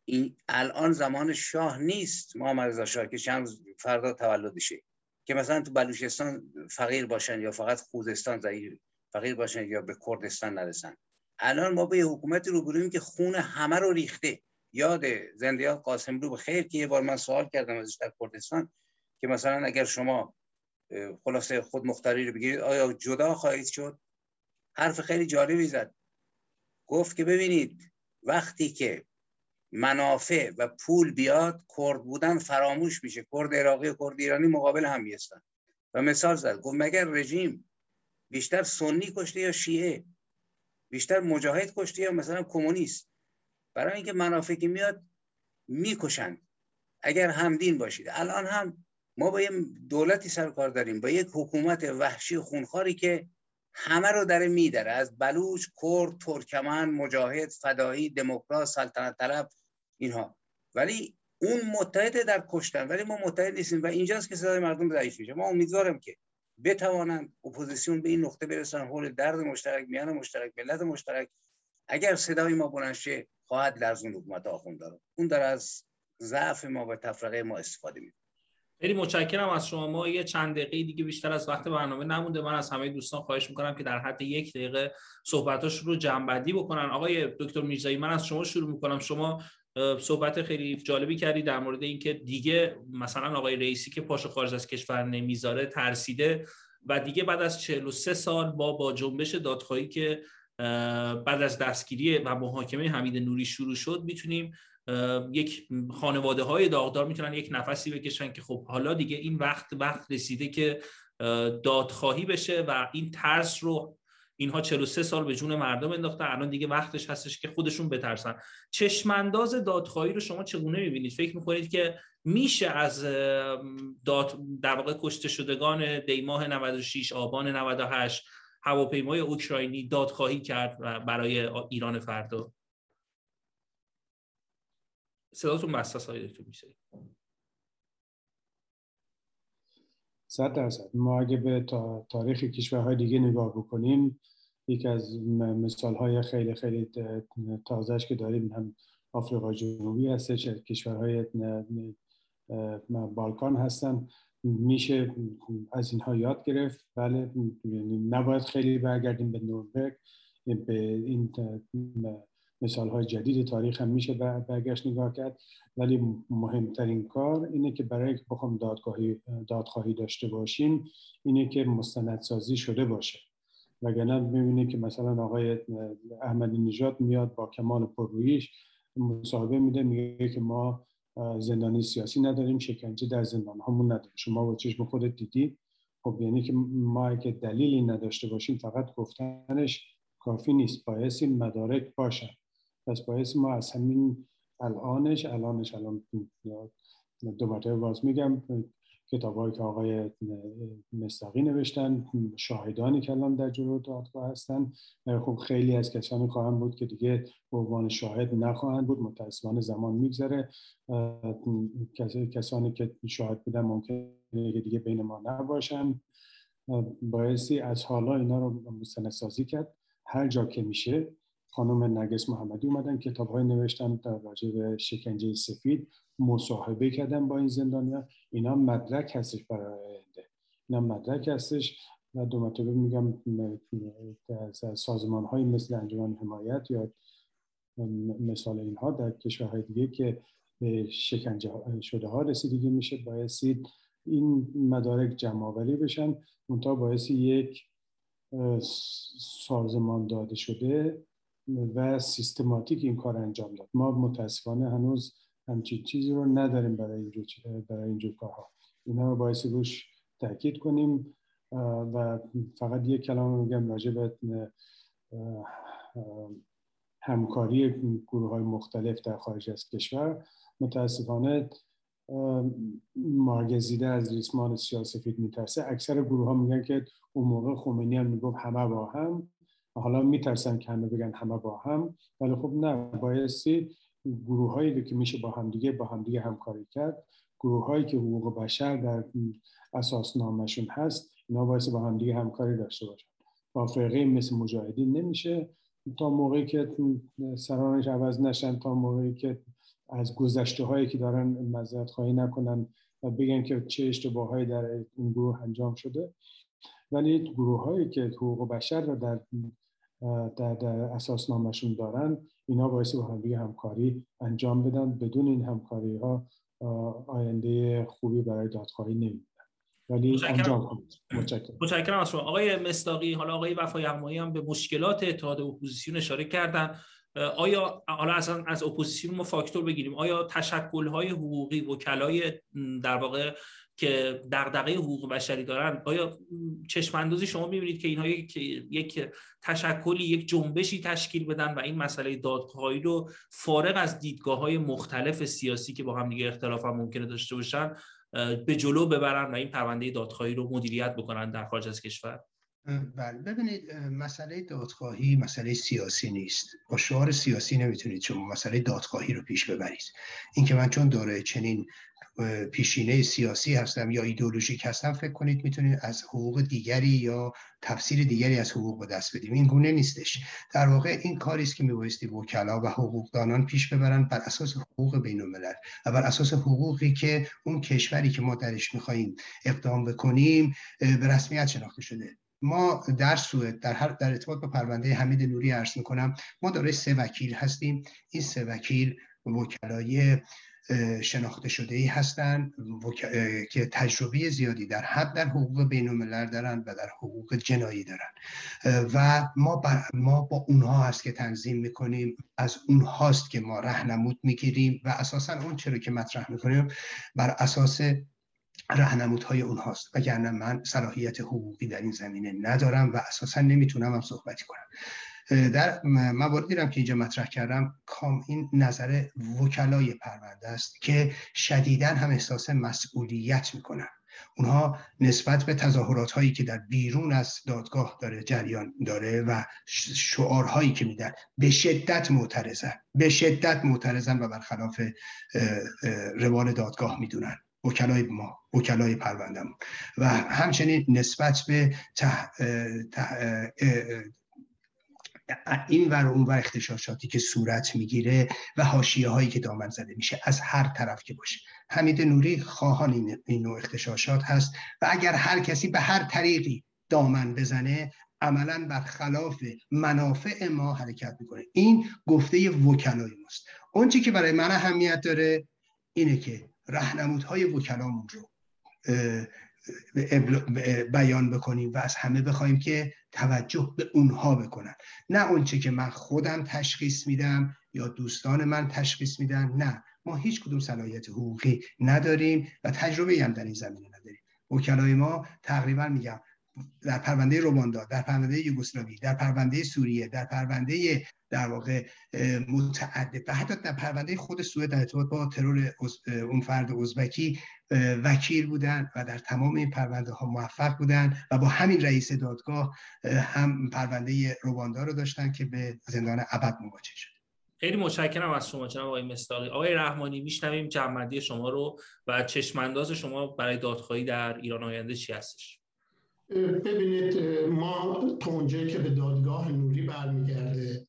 این الان زمان شاه نیست، محمد رضا شاه که شمس فردا تولدشه، که مثلا تو بلوچستان فقیر باشن یا فقط خوزستان ضعیف فقیر باشن یا به کردستان نرسن. الان ما به حکومت روبرویم که خون همه رو ریخته. یاد زنده‌یاد قاسملو بخیر که یه بار من سوال کردم ازش در کردستان که مثلا اگر شما خلاصه خود مختاری رو بگیرید آیا جدا خواهید شد؟ حرف خیلی جالبی زد، گفت که ببینید وقتی که منافع و پول بیاد کرد بودن فراموش میشه، کرد عراقی و کرد ایرانی مقابل هم میستن. و مثال زد، گفت مگر رژیم بیشتر سنی کشته یا شیعه، بیشتر مجاهد کشته یا مثلا کمونیست؟ برای اینکه منافع که میاد میکشن اگر همدین باشید. الان هم ما با یک دولتی سرکار داریم، با یک حکومت وحشی خونخواری که همه رو داره میداره، از بلوچ، کرد، ترکمن، مجاهد، فدایی، دموکرات، سلطنت طلب، اینها. ولی اون متحد در کشتن، ولی ما متحد نیستیم و اینجاست که صدای مردم ضعیف میشه. ما امیدوارم که بتوانند اپوزیسیون به این نقطه برسن، حول درد مشترک، میان مشترک، ملت مشترک. اگر صدای ما بلند شه خواهد لرزون حکومت آخوندارو. اون داره از ضعف ما و تفرقه ما استفاده می‌کنیم. خیلی متشکرم از شما. ما یه چند دقیقه دیگه بیشتر از وقت برنامه نمونده. من از همه دوستان خواهش میکنم که در حد یک دقیقه صحبتاش رو جمع‌بندی بکنن. آقای دکتر میرزایی، من از شما شروع میکنم. شما صحبت خیلی جالبی کردی در مورد اینکه دیگه مثلا آقای رئیسی که پاشو خارج از کشور نمیذاره، ترسیده و دیگه بعد از چهل و سه سال با با جنبش دادخواهی که بعد از دستگیری و محاکمه حمید نوری شروع شد، میتونیم یک خانواده های داغدار میتونن یک نفسی بکشن که خب حالا دیگه این وقت وقت رسیده که دادخواهی بشه و این ترس رو اینها چهل و سه سال به جون مردم انداختن، الان دیگه وقتش هستش که خودشون بترسن. چشمانداز دادخواهی رو شما چگونه میبینید؟ فکر میکنید که میشه از داد در واقع کشته شدگان دیماه نود و شش، آبان نود و هشت، هواپیمای اوکراینی دادخواهی کرد برای ایران فردا؟ صداتون بسته های دکتر میشه. صد درصد. ما اگه به تاریخ کشورهای دیگه نگاه بکنیم، یک از مثالهای خیلی خیلی تازهش که داریم هم آفریقا جنوبی هستش، کشورهای بالکان هستن. میشه از اینها یاد گرفت. بله، نباید خیلی برگردیم به نورنبرگ، به این مثالهای جدید تاریخ هم میشه برگشت نگاه کرد، ولی مهمترین کار اینه که برای که بخوام دادخواهی دادخواهی داشته باشیم اینه که مستندسازی شده باشه، وگرنه میبینه که مثلا آقای احمدی نژاد میاد با کمال پررویش مصاحبه میده، میگه که ما زندانی سیاسی نداریم، شکنجه در زندان همون نداریم، شما با چشم خودت دیدی. خب یعنی که ما اگه دلیلی نداشته باشیم فقط گفتنش کافی نیست، بایستی مدارک باشه. پس باعث ما از همین الانش الانش الان دوباره باز میگم کتابایی که آقای مصداقی نوشتن، شاهدانی که الان در جلو دادگاه هستن، خب خیلی از کسانی خواهند بود که دیگه به عنوان شاهد نخواهند بود، متأسفانه زمان میگذره، کسانی که شاهد بودن ممکنه که دیگه بین ما نباشن. بایستی از حالا اینا رو مستندسازی کرد هر جا که میشه. خانم نرگس محمدی اومدن کتاب‌های نوشتن در راجع به شکنجه سفید، مصاحبه کردن با این زندانی‌ها، اینا مدرک هستش برای آینده، اینا مدرک هستش. و دو مرتبه میگم از سازمان‌های مثل انجمن حمایت یا مثال اینها در کشورهای دیگه که به شکنجه شده‌ها رسیدگی میشه، بایستی این مدارک جمع‌آوری بشن، اونتا بایستی یک سازمان داده شده و سیستماتیک این کار انجام داد. ما متاسفانه هنوز همچین چیزی رو نداریم برای اینجور برای اینجور کارها. اینا رو باعث روش تاکید کنیم. و فقط یک کلام میگم راجع به همکاری گروه‌های مختلف در خارج از کشور. متاسفانه مارگزیده از ریسمان سیاه‌سفید میترسه. اکثر گروه‌ها میگن که اون موقع خمینی هم میگفت همه با هم، حالا میترسن که همه بگن همه با هم، ولی خب نه، بایستی گروه هایی که میشه با همدیگه با همدیگه همکاری کرد، گروه هایی که حقوق بشر در اساسنامه‌شون هست، اینا بایستی با همدیگه همکاری داشته باشن. با فرقه مثل مجاهدین نمیشه، تا موقعی که سرانش عوض نشن، تا موقعی که از گذشته هایی که دارن معذرت خواهی نکنن و بگن که چه اشتباهایی در این گروه انجام شده. ولی گروه هایی که حقوق بشر رو در در, در اساسنامه‌شون دارن، اینا بایستی با هم دیگه همکاری انجام بدن. بدون این همکاری ها آینده خوبی برای دادخواهی نمیدن، ولی انجام کنید. متشکرم. متشکرم از شما آقای مصداقی. حالا آقای وفا یغمایی هم به مشکلات اتحاد اپوزیسیون اشاره کردن. آیا حالا اصلا از اپوزیسیون ما فاکتور بگیریم، آیا تشکل‌های حقوقی وکلای در واقع که دغدغه حقوق بشری دارن، آیا چشم‌اندازی شما می‌بینید که اینها یک یک تشکلی، یک جنبشی تشکیل بدن و این مسئله دادخواهی رو فارغ از دیدگاه‌های مختلف سیاسی که با هم دیگه اختلاف هم ممکنه داشته باشن به جلو ببرن و این پرونده دادخواهی رو مدیریت بکنن در خارج از کشور؟ بله، ببینید مسئله دادخواهی مسئله سیاسی نیست. با شعار سیاسی نمیتونید شما مسئله دادخواهی رو پیش ببرید. اینکه من چون داره چنین پیشینه سیاسی هستم یا ایدئولوژیک هستم، فکر کنید میتونید از حقوق دیگری یا تفسیر دیگری از حقوق به دست بدیم. این گونه نیستش. در واقع این کاری است که میبایستی وکلا و حقوقدانان پیش ببرن بر اساس حقوق بین‌الملل و بر اساس حقوقی که اون کشوری که ما درش میخواییم اقدام بکنیم به رسمیت شناخته شده. ما در سوئد در هر در ارتباط با پرونده حمید نوری عرض میکنم، ما دارای سه وکیل هستیم. این سه وکیل وکلای شناخته شده ای هستند که تجربه زیادی در حد در حقوق بین‌الملل دارند و در حقوق جنایی دارند و ما بر ما با اونها هست که تنظیم میکنیم، از اونهاست که ما راهنمود میگیریم و اساساً اون چرا که مطرح میکنیم بر اساس راهنمودهای اونهاست، وگرنه من صلاحیت حقوقی در این زمینه ندارم و اساساً نمیتونم هم صحبتی کنم. در مواردی هم که اینجا مطرح کردم، کام این نظر وکلای پرونده است که شدیداً هم احساس مسئولیت میکنن. اونها نسبت به تظاهرات هایی که در بیرون از دادگاه داره جریان داره و شعارهایی که میدن به شدت معترضن، به شدت معترضن و برخلاف روال دادگاه میدونن وکلای ما، وکلای پرونده ما. و همچنین نسبت به ته، ته، این ور و اون ور اختشاشاتی که صورت میگیره و حاشیه هایی که دامن زده میشه از هر طرف که باشه. حمید نوری خواهان این نوع اختشاشات هست و اگر هر کسی به هر طریقی دامن بزنه عملاً برخلاف منافع ما حرکت میکنه. این گفته وکلای ماست. اون چیزی که برای من اهمیت داره اینه که راهنمودهای وکلامون رو بیان بکنیم و از همه بخوایم که توجه به اونها بکنن، نه اون چه که من خودم تشخیص میدم یا دوستان من تشخیص میدن. نه، ما هیچ کدوم صلاحیت حقوقی نداریم و تجربه هم در این زمینه نداریم. وکلای ما تقریبا میگم در پرونده رواندا، در پرونده یوگسلاوی، در پرونده سوریه، در پرونده در واقع متعدد و حتی در پرونده خود سوئد در ارتباط با ترور اون فرد ازبکی وکیل بودن و در تمام این پرونده ها موفق بودن و با همین رئیس دادگاه هم پرونده رواندا رو داشتن که به زندان ابد مواجه شد. خیلی متشکرم از شما جناب آقای مصداقی. آقای رحمانی، میشنویم جمع‌بندی شما رو و چشم انداز شما برای دادخواهی در ایران آینده چی هستش؟ ببینید، ما تا اونجایی که به دادگاه نوری برمیگرده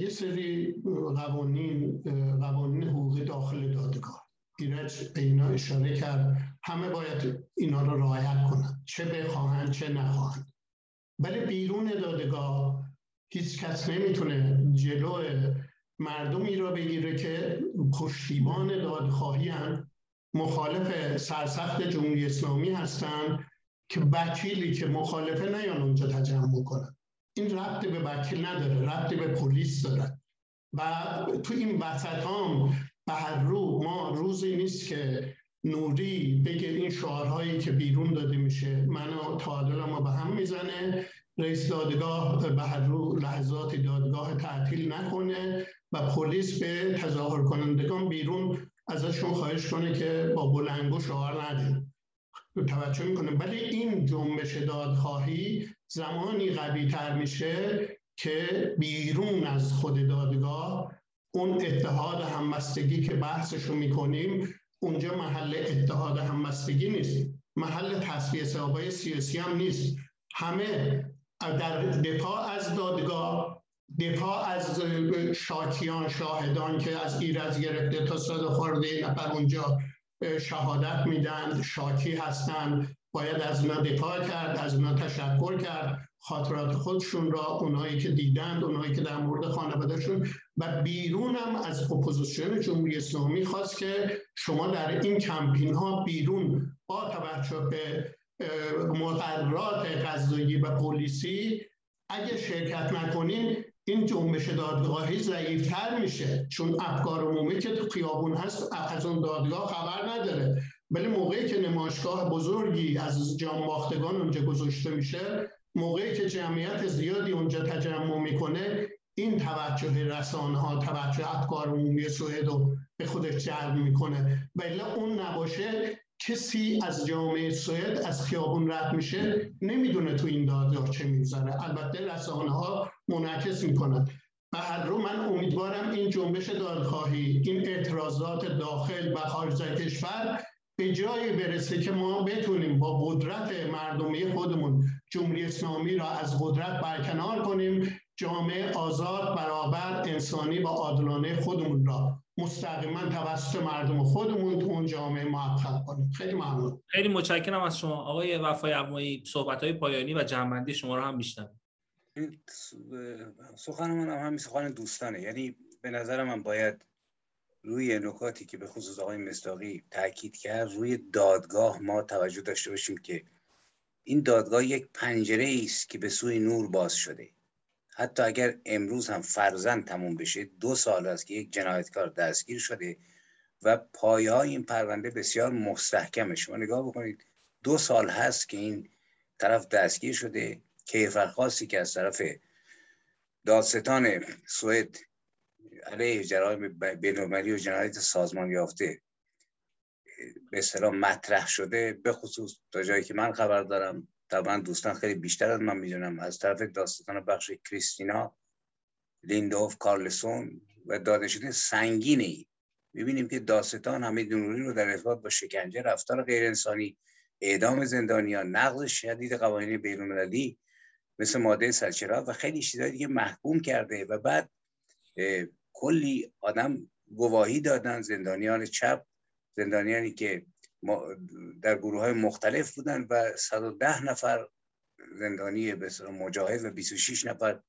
یه سری قوانین قوانین حقوقی داخل دادگاه، ایرج به اینا اشاره کرد، همه باید اینا رو رعایت کنند، چه بخواهند چه نخواهند. ولی بیرون دادگاه هیچ کس نمیتونه جلو مردمی را بگیره که پشتیبان دادخواهی هم مخالف سرسخت جمهوری اسلامی هستند که وکیلی که مخالفه نیان اونجا تجمع کنن. این ربطی به وکیل نداره، ربطی به پلیس داره. و تو این وسط هم به هر رو ما روزی نیست که نوری بگه این شعارهایی که بیرون داده میشه منو تعادلمو به هم میزنه، رئیس دادگاه به هر رو لحظات دادگاه تعطیل نکنه و پلیس به تظاهر کنندگان بیرون ازشون خواهش کنه که با بلنگو شعار ندین. توجه میکنه. ولی این جنبش دادخواهی زمانی قوی تر میشه که بیرون از خود دادگاه اون اتحاد همبستگی که بحثشو میکنیم اونجا محل اتحاد همبستگی نیست، محل تصفیه حساب‌های سیاسی هم نیست. همه در دفاع از دادگاه، دفاع از شاکیان، شاهدان که از ایرج گرفته تا صد و خورده نفر اونجا شهادت میدن، شاکی هستن، باید از اونا دفاع کرد، از اونا تشکر کرد، خاطرات خودشون را، اونایی که دیدند، اونایی که در مورد خانوادهشون. و بیرون هم از اپوزیسیون جمهوری اسلامی خواست که شما در این کمپین ها بیرون با توجه به مقررات قضایی و پلیسی اگه شرکت نکنین این جنبش دادگاهی ضعیف‌تر میشه، چون افکار عمومی که تو خیابون هست از اون دادگاه خبر نداره. ولی موقعی که نمایشگاه بزرگی از جانباختگان اونجا گذاشته میشه، موقعی که جمعیت زیادی اونجا تجمع میکنه، این توجه رسانه‌ها، توجه افکار عمومی سوئد رو به خودش جلب میکنه. ولی اون نباشه کسی از جامعه سوئد از خیابون رد میشه نمیدونه تو این دادگاه چه میگذره. البته رسانه‌ها منعکس میکنن. بعد رو من امیدوارم این جنبش دادخواهی، این اعتراضات داخل و خارج از کشور به جایی برسه که ما بتونیم با قدرت مردمی خودمون جمهوری اسلامی را از قدرت برکنار کنیم، جامعه آزاد، برابر، انسانی و عادلانه خودمون را مستقیما توسط مردم خودمون تو اون جامعه محقق کنیم. خیلی ممنون. خیلی متشکرم از شما آقای وفا یغمایی. صحبت‌های پایانی و جمع‌بندی شما رو هم میشنویم. سخن من هم همین سخن دوستانه، یعنی به نظر من باید روی نکاتی که به خصوص آقای مصداقی تاکید کرد، روی دادگاه ما توجه داشته باشیم که این دادگاه یک پنجره‌ای است که به سوی نور باز شده. حتی اگر امروز هم فرزند تموم بشه، دو سال است که یک جنایتکار دستگیر شده و پایه‌های این پرونده بسیار مستحکمه. شما نگاه بکنید، دو سال هست که این طرف دستگیر شده. کیفرخواستی که از طرف دادستان سوئد علیه جرایم بین‌المللی و جنایت سازمان یافته به اصطلاح مطرح شده، به خصوص تا جایی که من خبر دارم، طبعا دوستان خیلی بیشتر از من میدونم، از طرف دادستان بخش کریستینا لیندوف کارلسون و دادشکده سنگینی میبینیم که دادستان حمید نوری رو در ارتباط با شکنجه، رفتار غیرانسانی، اعدام زندانیان، نقض شدید قوانین بین‌المللی مثل ماده سرچرا و خیلی چیزای دیگه محکوم کرده و بعد کلی آدم گواهی دادن، زندانیان چپ، زندانیانی که در گروه‌های مختلف بودن و صد و ده نفر زندانی به اصطلاح مجاهد و بیست و شش نفر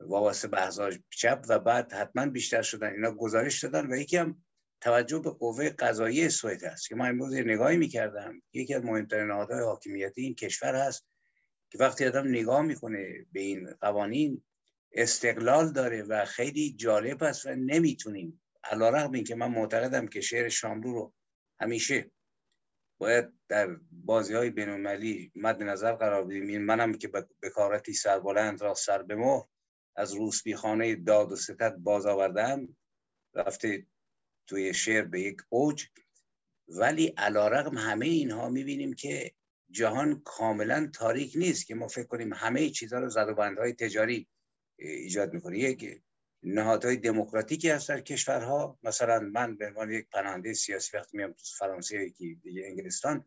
وابسته به احزاب چپ و بعد حتما بیشتر شدن، اینا گزارش دادن. و یکی هم توجه به قوه قضایی سوئد است که من امروز نگاهی می‌کردم، یکی از مهمترین نهادهای حاکمیتی این کشور هست که وقتی آدم نگاه می‌کنه به این قوانین استقلال داره و خیلی جالب است و نمیتونیم، علی‌رغم اینکه من معتقدم که شعر شاملو رو همیشه باید در بازی‌های بین‌المللی مد نظر قرار بدیم. منم که به کارتی سربلند را سر به مهر از روسبیخانه داد و ستد باز آوردم، رفته توی شعر به یک اوج، ولی علی‌رغم همه اینها می‌بینیم که جهان کاملا تاریک نیست که ما فکر کنیم همه چیزها رو زد و بندهای تجاری ایجاد می‌کنه. یک نهادهای دموکراتیکی هست در کشورها، مثلا من به عنوان یک پناهنده سیاسی وقتی میام تو فرانسه یکی دیگه انگلستان،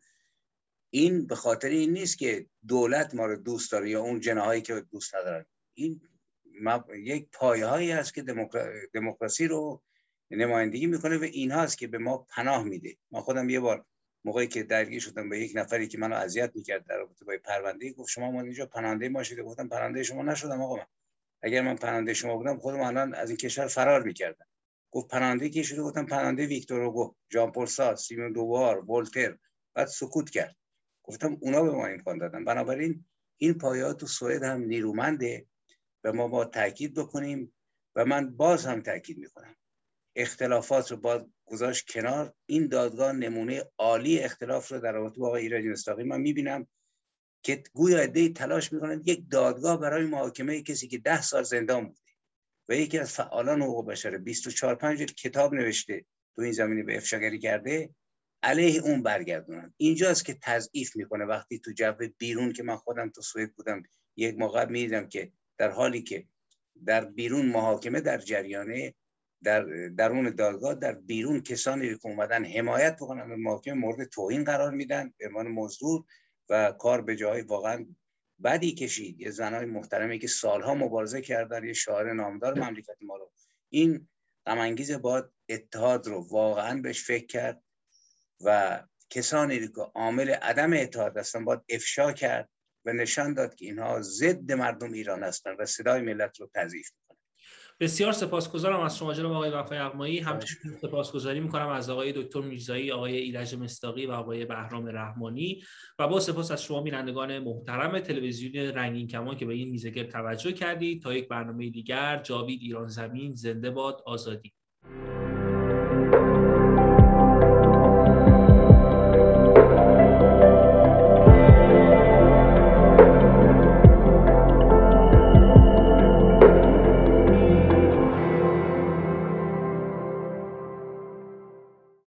این به خاطر این نیست که دولت ما رو دوست داره یا اون جناحایی که دوست ندارن، این مب... یک پایه‌ای هست که دموکر... دموکراسی رو نمایندگی میکنه و اینها هست که به ما پناه میده. من خودم یه بار موقعی که درگیر شدم با یک نفری که منو اذیت میکرد در رابطه با پرونده، گفت شما ما اینجا پناهنده ما شدید. گفتم پناهنده شما نشدم آقا، من اگر من پناهنده شما بودم خودم الان از این کشور فرار میکردم. گفت پناهنده کی شده؟ گفتم پناهنده ویکتور هوگو، ژان پل سارتر، سیمون دوبار، ولتر. بعد سکوت کرد. گفتم اونا به ما امکان دادن. بنابراین این پایه‌ها تو سوئد هم نیرومنده و ما با تاکید بکنیم و من باز هم تاکید میکنم اختلافات رو باز گذاشت کنار. این دادگاه نمونه عالی اختلاف رو در رابطه با آقای ایرج مصداقی من میبینم که گویا ایده تلاش میکنند یک دادگاه برای محاکمه کسی که ده سال زندان بوده و یکی از فعالان حقوق بشر بیست و چهار پنج کتاب نوشته تو این زمینه به افشاگری کرده، علیه اون برگردونن. اینجاست که تضعیف میکنه. وقتی تو جو بیرون که من خودم تو سوئد بودم یک موقع میدیدم که در حالی که در بیرون محاکمه در جریانه، در درون دادگاه در بیرون کسانی که اومدن حمایت بکنن به محاکمه مورد توهین قرار میدن به عنوان مزدور و کار به جای واقعا بدی کشید. یه زنای محترمی که سالها مبارزه کردن، یه شاعر نامدار مملکت ما رو. این غم انگیز باد اتحاد رو واقعا بهش فکر کرد و کسانی که عامل عدم اتحاد هستن باید افشا کرد و نشان داد که اینها ضد مردم ایران هستن و صدای ملت رو تضعیف می‌کنن. بسیار سپاسگزارم از شما جناب آقای وفا یغمایی. همچنین سپاسگزاری میکنم از آقای دکتر میرزایی، آقای ایرج مصداقی و آقای بهرام رحمانی و با سپاس از شما بینندگان محترم تلویزیون رنگین کمان که به این میزگرد توجه کردید. تا یک برنامه دیگر، جاوید ایران زمین، زنده باد، آزادی.